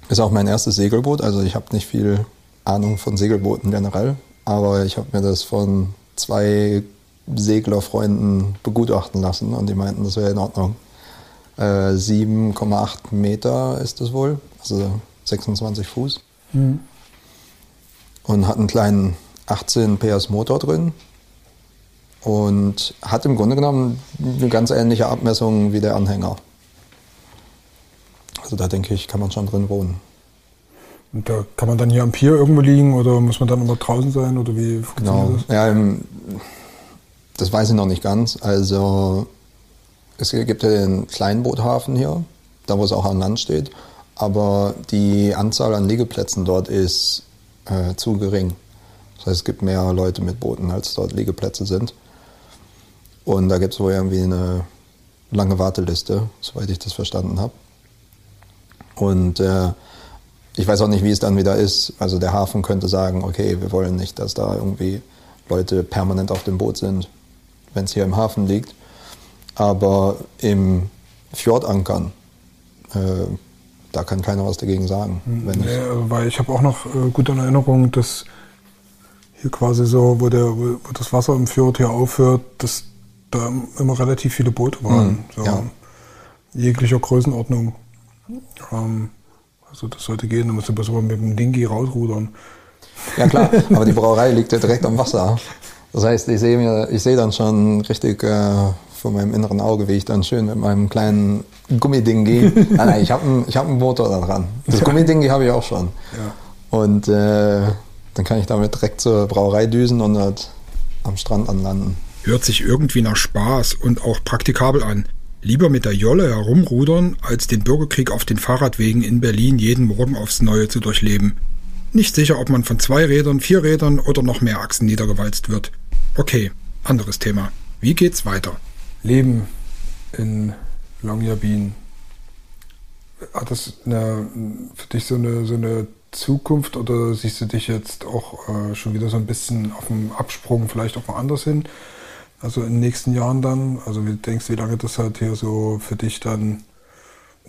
Ist auch mein erstes Segelboot. Also ich habe nicht viel Ahnung von Segelbooten generell. Aber ich habe mir das von zwei Seglerfreunden begutachten lassen. Und die meinten, das wäre in Ordnung. Äh, sieben Komma acht Meter ist das wohl. Also sechsundzwanzig Fuß. Mhm. Und hat einen kleinen achtzehn P S Motor drin. Und hat im Grunde genommen eine ganz ähnliche Abmessung wie der Anhänger. Also da denke ich, kann man schon drin wohnen. Und da kann man dann hier am Pier irgendwo liegen oder muss man dann immer draußen sein oder wie funktioniert genau. das? Ja, das weiß ich noch nicht ganz. Also es gibt ja den Kleinboothafen hier, da wo es auch an Land steht. Aber die Anzahl an Liegeplätzen dort ist äh, zu gering. Das heißt, es gibt mehr Leute mit Booten, als dort Liegeplätze sind. Und da gibt es wohl irgendwie eine lange Warteliste, soweit ich das verstanden habe. Und äh, ich weiß auch nicht, wie es dann wieder ist. Also der Hafen könnte sagen, okay, wir wollen nicht, dass da irgendwie Leute permanent auf dem Boot sind, wenn es hier im Hafen liegt. Aber im Fjord ankern, äh, da kann keiner was dagegen sagen. Wenn nee, ich weil ich habe auch noch äh, gut in Erinnerung, dass hier quasi so, wo, der, wo das Wasser im Fjord hier aufhört, dass da immer relativ viele Boote waren. Mm, so, ja. Jeglicher Größenordnung. Ähm, also das sollte gehen, da musst du bloß mal mit dem Dinghy rausrudern. Ja klar, aber die Brauerei liegt ja direkt am Wasser. Das heißt, ich sehe mir, ich sehe dann schon richtig äh, vor meinem inneren Auge, wie ich dann schön mit meinem kleinen Gummidinghy. nein, nein, ich habe einen hab Motor da dran. Das Gummidinghy habe ich auch schon. Ja. Und äh, dann kann ich damit direkt zur Brauerei düsen und dort am Strand anlanden. Hört sich irgendwie nach Spaß und auch praktikabel an. Lieber mit der Jolle herumrudern, als den Bürgerkrieg auf den Fahrradwegen in Berlin jeden Morgen aufs Neue zu durchleben. Nicht sicher, ob man von zwei Rädern, vier Rädern oder noch mehr Achsen niedergewalzt wird. Okay, anderes Thema. Wie geht's weiter? Leben in Longyearbyen. Hat das eine, für dich so eine, so eine Zukunft oder siehst du dich jetzt auch äh, schon wieder so ein bisschen auf dem Absprung, vielleicht auch mal anders hin? Also in den nächsten Jahren dann, also wie du denkst, wie lange das halt hier so für dich dann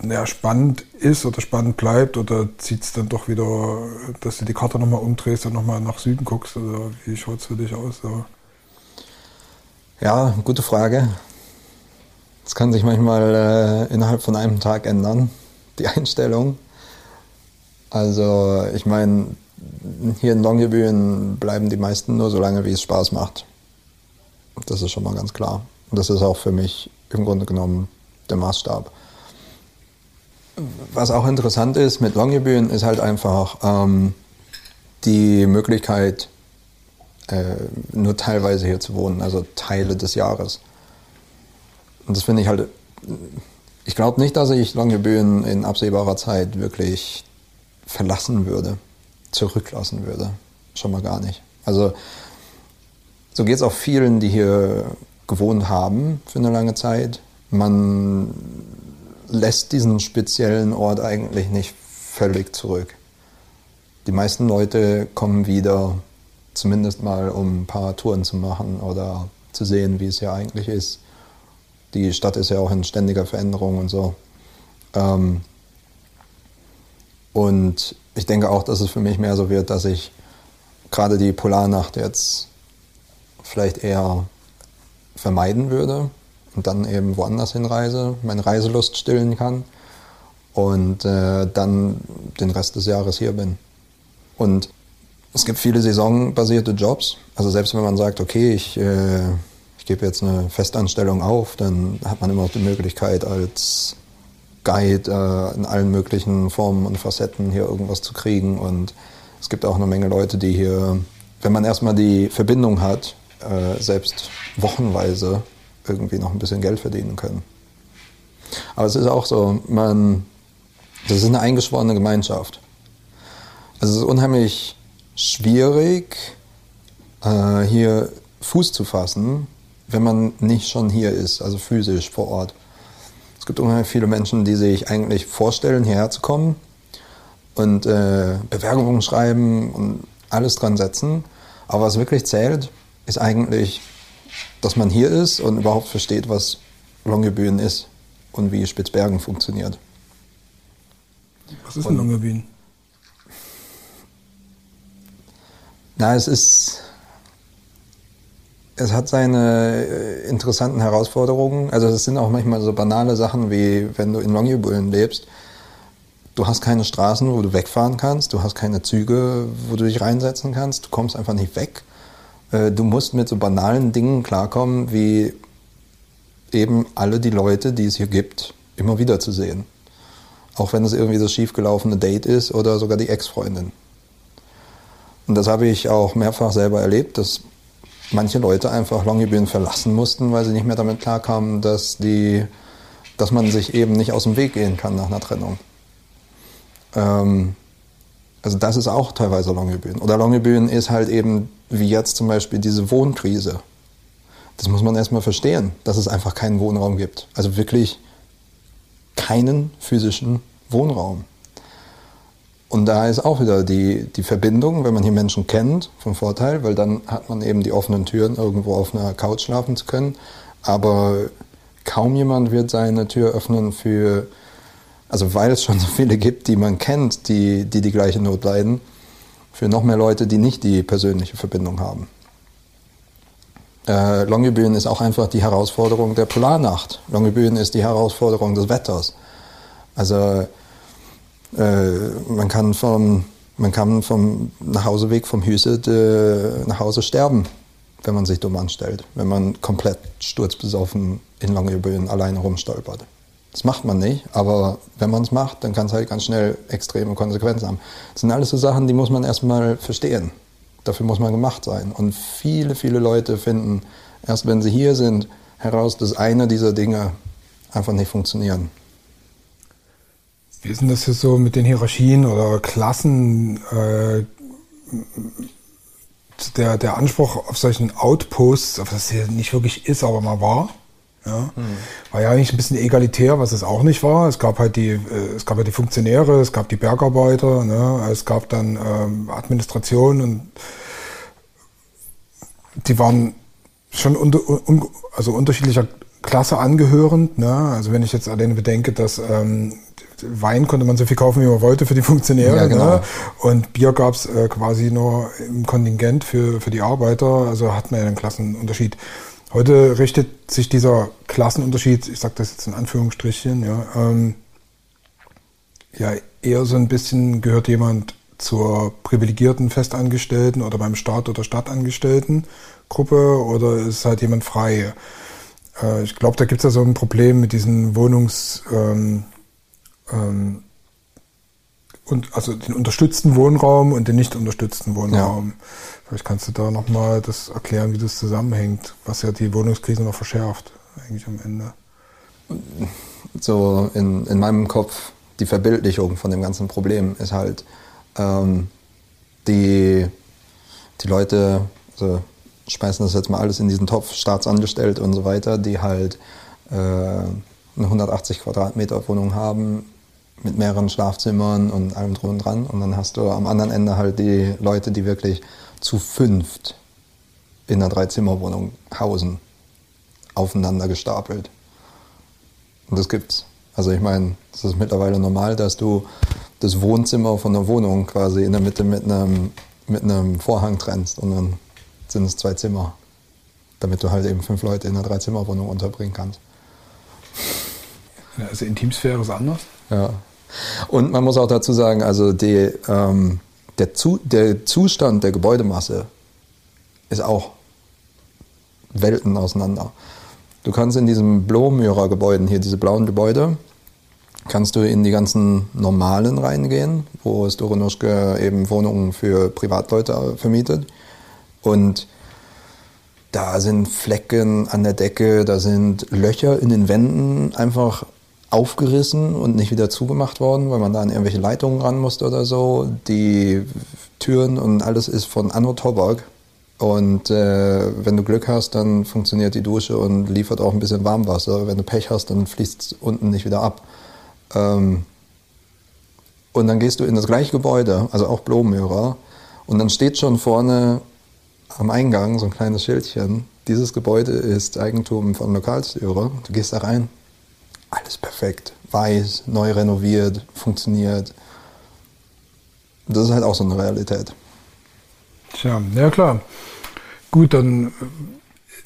naja, spannend ist oder spannend bleibt oder zieht es dann doch wieder, dass du die Karte nochmal umdrehst und nochmal nach Süden guckst oder wie schaut es für dich aus? Ja. ja, gute Frage. Das kann sich manchmal äh, innerhalb von einem Tag ändern, die Einstellung. Also ich meine, hier in Longyearbyen bleiben die meisten nur so lange, wie es Spaß macht. Das ist schon mal ganz klar. Und das ist auch für mich im Grunde genommen der Maßstab. Was auch interessant ist mit Longyearbyen, ist halt einfach ähm, die Möglichkeit, äh, nur teilweise hier zu wohnen, also Teile des Jahres. Und das finde ich halt, ich glaube nicht, dass ich Longyearbyen in absehbarer Zeit wirklich verlassen würde, zurücklassen würde. Schon mal gar nicht. Also so geht es auch vielen, die hier gewohnt haben für eine lange Zeit. Man lässt diesen speziellen Ort eigentlich nicht völlig zurück. Die meisten Leute kommen wieder, zumindest mal, um ein paar Touren zu machen oder zu sehen, wie es hier eigentlich ist. Die Stadt ist ja auch in ständiger Veränderung und so. Und ich denke auch, dass es für mich mehr so wird, dass ich gerade die Polarnacht jetzt vielleicht eher vermeiden würde und dann eben woanders hinreise, meine Reiselust stillen kann und äh, dann den Rest des Jahres hier bin. Und es gibt viele saisonbasierte Jobs. Also selbst wenn man sagt, okay, ich, äh, ich gebe jetzt eine Festanstellung auf, dann hat man immer noch die Möglichkeit, als Guide äh, in allen möglichen Formen und Facetten hier irgendwas zu kriegen. Und es gibt auch eine Menge Leute, die hier, wenn man erstmal die Verbindung hat, Äh, selbst wochenweise irgendwie noch ein bisschen Geld verdienen können. Aber es ist auch so, man, das ist eine eingeschworene Gemeinschaft. Also es ist unheimlich schwierig, äh, hier Fuß zu fassen, wenn man nicht schon hier ist, also physisch vor Ort. Es gibt unheimlich viele Menschen, die sich eigentlich vorstellen, hierher zu kommen und äh, Bewerbungen schreiben und alles dran setzen. Aber was wirklich zählt, ist eigentlich, dass man hier ist und überhaupt versteht, was Longyearbyen ist und wie Spitzbergen funktioniert. Was ist denn Longyearbyen? Na, es ist... Es hat seine interessanten Herausforderungen. Also es sind auch manchmal so banale Sachen, wie wenn du in Longyearbyen lebst, du hast keine Straßen, wo du wegfahren kannst, du hast keine Züge, wo du dich reinsetzen kannst, du kommst einfach nicht weg. Du musst mit so banalen Dingen klarkommen, wie eben alle die Leute, die es hier gibt, immer wieder zu sehen. Auch wenn es irgendwie das schiefgelaufene Date ist oder sogar die Ex-Freundin. Und das habe ich auch mehrfach selber erlebt, dass manche Leute einfach Longyearbyen verlassen mussten, weil sie nicht mehr damit klarkamen, dass, die, dass man sich eben nicht aus dem Weg gehen kann nach einer Trennung. Ähm, also das ist auch teilweise Longyearbyen. Oder Longyearbyen ist halt eben, wie jetzt zum Beispiel, diese Wohnkrise. Das muss man erstmal verstehen, dass es einfach keinen Wohnraum gibt. Also wirklich keinen physischen Wohnraum. Und da ist auch wieder die, die Verbindung, wenn man hier Menschen kennt, von Vorteil, weil dann hat man eben die offenen Türen, irgendwo auf einer Couch schlafen zu können. Aber kaum jemand wird seine Tür öffnen für, also weil es schon so viele gibt, die man kennt, die die, die gleiche Not leiden, für noch mehr Leute, die nicht die persönliche Verbindung haben. Äh, Longyearbyen ist auch einfach die Herausforderung der Polarnacht. Longyearbyen ist die Herausforderung des Wetters. Also... Man kann, vom, man kann vom Nachhauseweg vom Huset äh, nach Hause sterben, wenn man sich dumm anstellt, wenn man komplett sturzbesoffen in Longyearbyen alleine rumstolpert. Das macht man nicht, aber wenn man es macht, dann kann es halt ganz schnell extreme Konsequenzen haben. Das sind alles so Sachen, die muss man erstmal verstehen. Dafür muss man gemacht sein. Und viele, viele Leute finden, erst wenn sie hier sind, heraus, dass eine dieser Dinge einfach nicht funktionieren. Wie ist denn das hier so mit den Hierarchien oder Klassen? Äh, der, der Anspruch auf solchen Outposts, auf das hier nicht wirklich ist, aber mal war, ja, hm. war ja eigentlich ein bisschen egalitär, was es auch nicht war. Es gab halt die, äh, es gab ja die Funktionäre, es gab die Bergarbeiter, ne? Es gab dann ähm, Administration und die waren schon unter, un, also unterschiedlicher Klasse angehörend. Ne? Also wenn ich jetzt alleine bedenke, dass ähm, Wein konnte man so viel kaufen, wie man wollte für die Funktionäre. Ja, genau. Ne? Und Bier gab es äh, quasi nur im Kontingent für, für die Arbeiter. Also hat man ja einen Klassenunterschied. Heute richtet sich dieser Klassenunterschied, ich sage das jetzt in Anführungsstrichen, ja, ähm, ja, eher so ein bisschen gehört jemand zur privilegierten Festangestellten oder beim Staat oder Stadtangestelltengruppe oder ist halt jemand frei. Äh, ich glaube, da gibt es ja so ein Problem mit diesen Wohnungs... Ähm, und also den unterstützten Wohnraum und den nicht unterstützten Wohnraum. Ja. Vielleicht kannst du da nochmal das erklären, wie das zusammenhängt, was ja die Wohnungskrise noch verschärft, eigentlich am Ende. So in, in meinem Kopf die Verbildlichung von dem ganzen Problem ist halt, ähm, die, die Leute, also schmeißen das jetzt mal alles in diesen Topf, staatsangestellt und so weiter, die halt äh, eine hundertachtzig Quadratmeter Wohnung haben mit mehreren Schlafzimmern und allem drum und dran. Und dann hast du am anderen Ende halt die Leute, die wirklich zu fünft in einer Dreizimmerwohnung hausen, aufeinander gestapelt. Und das gibt's. Also ich meine, es ist mittlerweile normal, dass du das Wohnzimmer von der Wohnung quasi in der Mitte mit einem, mit einem Vorhang trennst und dann sind es zwei Zimmer, damit du halt eben fünf Leute in einer Dreizimmerwohnung unterbringen kannst. Also Intimsphäre ist anders. Ja. Und man muss auch dazu sagen, also die, ähm, der, Zu- der Zustand der Gebäudemasse ist auch Welten auseinander. Du kannst in diesen Blomöhrer Gebäuden hier, diese blauen Gebäude, kannst du in die ganzen normalen reingehen, wo Store Norske eben Wohnungen für Privatleute vermietet. Und da sind Flecken an der Decke, da sind Löcher in den Wänden einfach aufgerissen und nicht wieder zugemacht worden, weil man da an irgendwelche Leitungen ran musste oder so. Die Türen und alles ist von Anno Tobak Und äh, wenn du Glück hast, dann funktioniert die Dusche und liefert auch ein bisschen Warmwasser. Wenn du Pech hast, dann fließt es unten nicht wieder ab. Ähm, und dann gehst du in das gleiche Gebäude, also auch Blomöhrer, und dann steht schon vorne am Eingang so ein kleines Schildchen. Dieses Gebäude ist Eigentum von Lokalstyre. Du gehst da rein, alles perfekt, weiß, neu renoviert, funktioniert. Das ist halt auch so eine Realität. Tja, ja klar. Gut, dann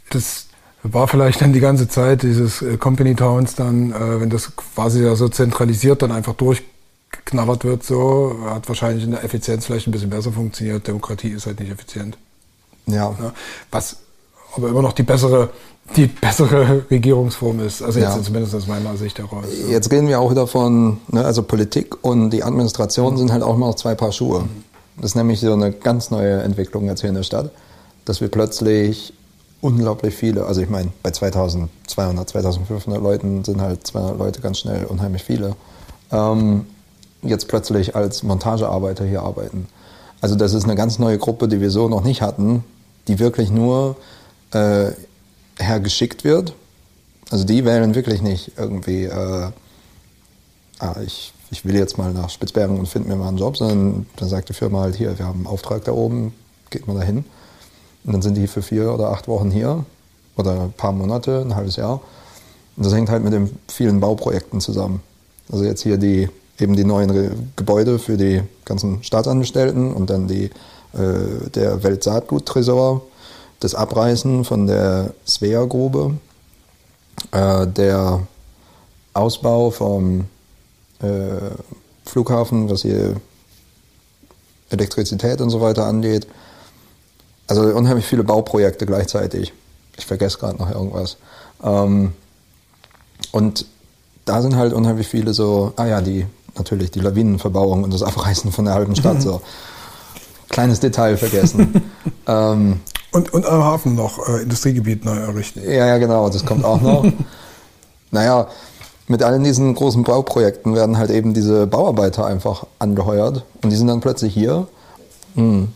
das war vielleicht dann die ganze Zeit dieses Company Towns dann, wenn das quasi ja so zentralisiert dann einfach durchgeknabbert wird, so hat wahrscheinlich in der Effizienz vielleicht ein bisschen besser funktioniert. Demokratie ist halt nicht effizient. Ja. Was aber immer noch die bessere, die bessere Regierungsform ist. Also jetzt ja. Zumindest aus meiner Sicht heraus. So. Jetzt gehen wir auch wieder von, ne, also Politik und die Administration mhm. sind halt auch immer noch zwei Paar Schuhe. Mhm. Das ist nämlich so eine ganz neue Entwicklung jetzt hier in der Stadt, dass wir plötzlich unglaublich viele, also ich meine, bei zweitausendzweihundert, zweitausendfünfhundert Leuten sind halt zweihundert Leute ganz schnell unheimlich viele, ähm, jetzt plötzlich als Montagearbeiter hier arbeiten. Also das ist eine ganz neue Gruppe, die wir so noch nicht hatten, die wirklich nur äh, hergeschickt wird. Also die wählen wirklich nicht irgendwie, äh, ah, ich... ich will jetzt mal nach Spitzbergen und finde mir mal einen Job, sondern dann sagt die Firma halt hier, wir haben einen Auftrag da oben, geht mal da hin. Und dann sind die für vier oder acht Wochen hier oder ein paar Monate, ein halbes Jahr. Und das hängt halt mit den vielen Bauprojekten zusammen. Also jetzt hier die, eben die neuen Re- Gebäude für die ganzen Staatsangestellten und dann die, äh, der Weltsaatguttresor, das Abreißen von der Svea-Grube, äh, der Ausbau vom Flughafen, was hier Elektrizität und so weiter angeht. Also unheimlich viele Bauprojekte gleichzeitig. Ich vergesse gerade noch irgendwas. Und da sind halt unheimlich viele so, ah ja, die natürlich die Lawinenverbauung und das Abreißen von der halben Stadt so. Kleines Detail vergessen. ähm, und, und am Hafen noch äh, Industriegebiet neu errichten. Ja, ja, genau, das kommt auch noch. Naja, mit allen diesen großen Bauprojekten werden halt eben diese Bauarbeiter einfach angeheuert und die sind dann plötzlich hier. Hm.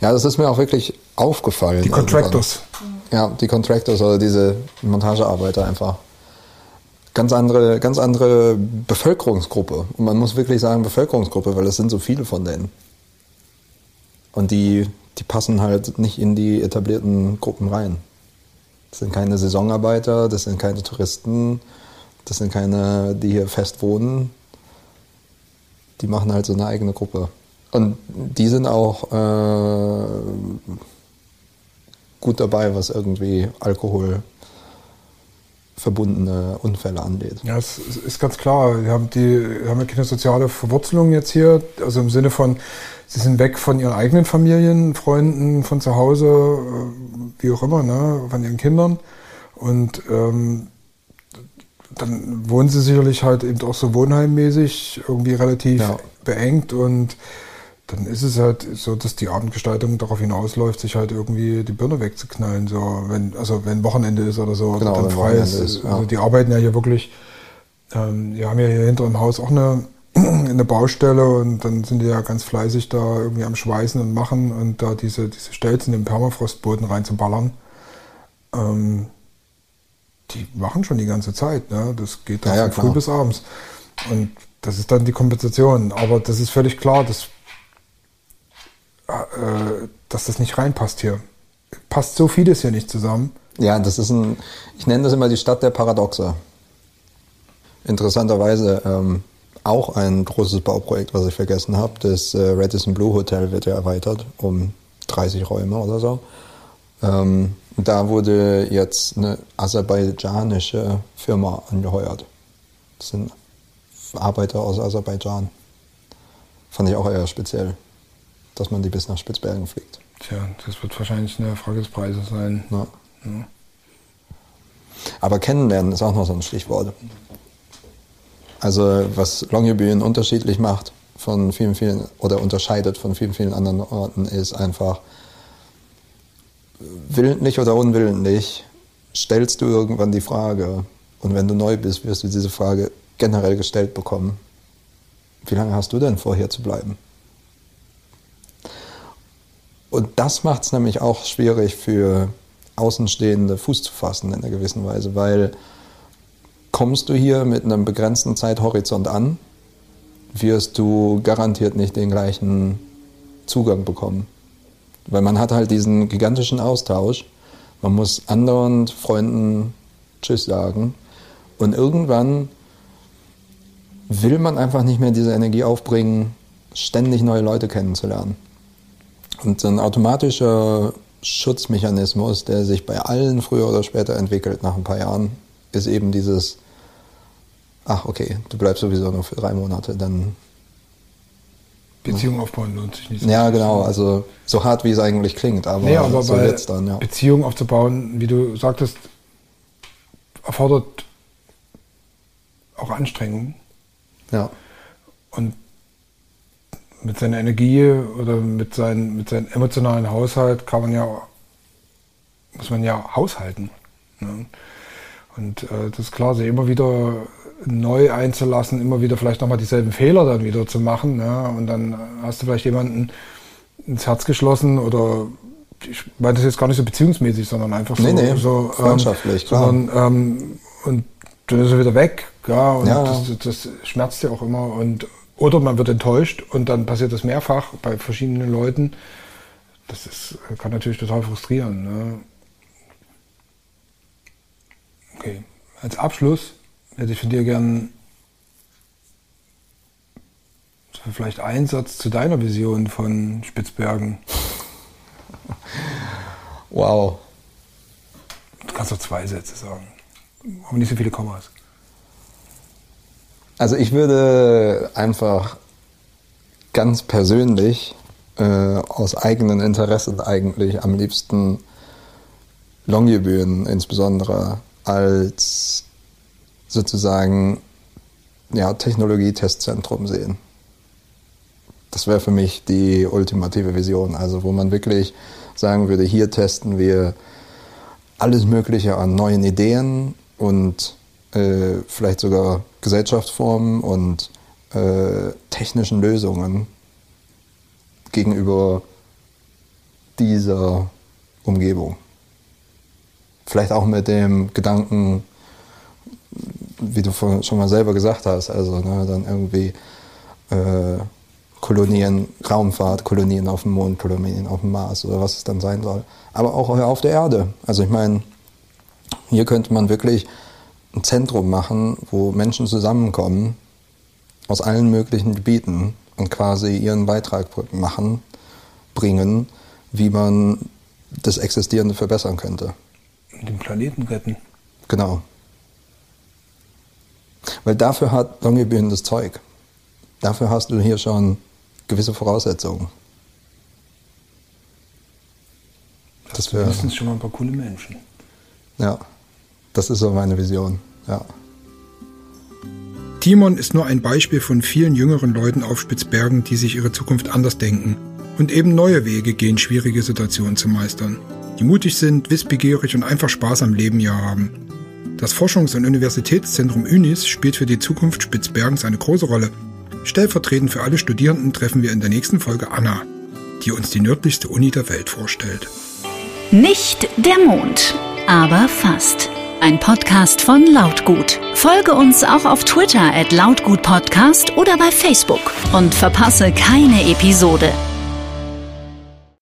Ja, das ist mir auch wirklich aufgefallen. Die Contractors. Irgendwann. Ja, die Contractors oder diese Montagearbeiter einfach. Ganz andere, ganz andere Bevölkerungsgruppe. Und man muss wirklich sagen Bevölkerungsgruppe, weil es sind so viele von denen. Und die, die passen halt nicht in die etablierten Gruppen rein. Das sind keine Saisonarbeiter, das sind keine Touristen, das sind keine, die hier fest wohnen. Die machen halt so eine eigene Gruppe. Und die sind auch äh, gut dabei, was irgendwie Alkohol verbundene Unfälle angeht. Ja, es ist ganz klar. Wir haben, die, wir haben ja keine soziale Verwurzelung jetzt hier. Also im Sinne von, sie sind weg von ihren eigenen Familien, Freunden, von zu Hause, wie auch immer, ne, von ihren Kindern. Und ähm, dann wohnen sie sicherlich halt eben auch so wohnheimmäßig, irgendwie relativ ja. beengt. Und dann ist es halt so, dass die Abendgestaltung darauf hinausläuft, sich halt irgendwie die Birne wegzuknallen, so wenn, also wenn Wochenende ist oder so, genau, oder dann frei ist. ist ja. Also die arbeiten ja hier wirklich, ähm, wir haben ja hier hinter im Haus auch eine, eine Baustelle und dann sind die ja ganz fleißig da irgendwie am Schweißen und Machen und da diese, diese Stelzen im Permafrostboden reinzuballern. Ähm, die machen schon die ganze Zeit, ne? Das geht dann ja, ja, von früh bis abends. Und das ist dann die Kompensation. Aber das ist völlig klar, dass dass das nicht reinpasst hier. Passt so vieles hier nicht zusammen. Ja, das ist ein, ich nenne das immer die Stadt der Paradoxe. Interessanterweise ähm, auch ein großes Bauprojekt, was ich vergessen habe. Das äh, Radisson Blue Hotel wird ja erweitert um dreißig Räume oder so. Ähm, da wurde jetzt eine aserbaidschanische Firma angeheuert. Das sind Arbeiter aus Aserbaidschan. Fand ich auch eher speziell, dass man die bis nach Spitzbergen fliegt. Tja, das wird wahrscheinlich eine Frage des Preises sein. Ja. Ja. Aber kennenlernen ist auch noch so ein Stichwort. Also was Longyearbyen unterschiedlich macht von vielen, vielen oder unterscheidet von vielen, vielen anderen Orten, ist einfach willentlich oder unwillentlich stellst du irgendwann die Frage und wenn du neu bist, wirst du diese Frage generell gestellt bekommen. Wie lange hast du denn vor, hier zu bleiben? Und das macht es nämlich auch schwierig für Außenstehende Fuß zu fassen in einer gewissen Weise, weil kommst du hier mit einem begrenzten Zeithorizont an, wirst du garantiert nicht den gleichen Zugang bekommen. Weil man hat halt diesen gigantischen Austausch, man muss anderen Freunden Tschüss sagen und irgendwann will man einfach nicht mehr diese Energie aufbringen, ständig neue Leute kennenzulernen. Und so ein automatischer Schutzmechanismus, der sich bei allen früher oder später entwickelt nach ein paar Jahren, ist eben dieses, ach okay, du bleibst sowieso nur für drei Monate, dann... Beziehung aufbauen lohnt sich nicht. So ja, genau, also so hart, wie es eigentlich klingt, aber, nee, aber so jetzt dann, ja. Beziehung aufzubauen, wie du sagtest, erfordert auch Anstrengung. Ja. Und mit seiner Energie oder mit, seinen, mit seinem emotionalen Haushalt kann man ja, muss man ja haushalten. Ne? Und äh, das ist klar, sich immer wieder neu einzulassen, immer wieder vielleicht nochmal dieselben Fehler dann wieder zu machen. Ne? Und dann hast du vielleicht jemanden ins Herz geschlossen oder, ich meine das jetzt gar nicht so beziehungsmäßig, sondern einfach so, nee, nee, so freundschaftlich, ähm, klar. Sondern, ähm, und dann ist er wieder weg, ja, und ja. Das, das schmerzt ja auch immer. Und, oder man wird enttäuscht und dann passiert das mehrfach bei verschiedenen Leuten. Das ist, kann natürlich total frustrieren. Ne? Okay, als Abschluss hätte ich von dir gern vielleicht einen Satz zu deiner Vision von Spitzbergen. Wow. Du kannst doch zwei Sätze sagen, aber nicht so viele Kommas. Also ich würde einfach ganz persönlich äh, aus eigenen Interessen eigentlich am liebsten Longyearbyen insbesondere als sozusagen ja, Technologietestzentrum sehen. Das wäre für mich die ultimative Vision, also wo man wirklich sagen würde, hier testen wir alles Mögliche an neuen Ideen und äh, vielleicht sogar Gesellschaftsformen und äh, technischen Lösungen gegenüber dieser Umgebung. Vielleicht auch mit dem Gedanken, wie du schon mal selber gesagt hast, also ne, dann irgendwie äh, Kolonien, Raumfahrt, Kolonien auf dem Mond, Kolonien auf dem Mars oder was es dann sein soll. Aber auch auf der Erde. Also ich meine, hier könnte man wirklich ein Zentrum machen, wo Menschen zusammenkommen aus allen möglichen Gebieten und quasi ihren Beitrag machen, bringen, wie man das Existierende verbessern könnte. Den Planeten retten. Genau. Weil dafür hat Longyearbyen das Zeug. Dafür hast du hier schon gewisse Voraussetzungen. Das wäre mindestens schon mal ein paar coole Menschen. Ja. Das ist so meine Vision, ja. Timon ist nur ein Beispiel von vielen jüngeren Leuten auf Spitzbergen, die sich ihre Zukunft anders denken und eben neue Wege gehen, schwierige Situationen zu meistern. Die mutig sind, wissbegierig und einfach Spaß am Leben hier haben. Das Forschungs- und Universitätszentrum UNIS spielt für die Zukunft Spitzbergens eine große Rolle. Stellvertretend für alle Studierenden treffen wir in der nächsten Folge Anna, die uns die nördlichste Uni der Welt vorstellt. Nicht der Mond, aber fast. Ein Podcast von Lautgut. Folge uns auch auf Twitter at lautgutpodcast oder bei Facebook und verpasse keine Episode.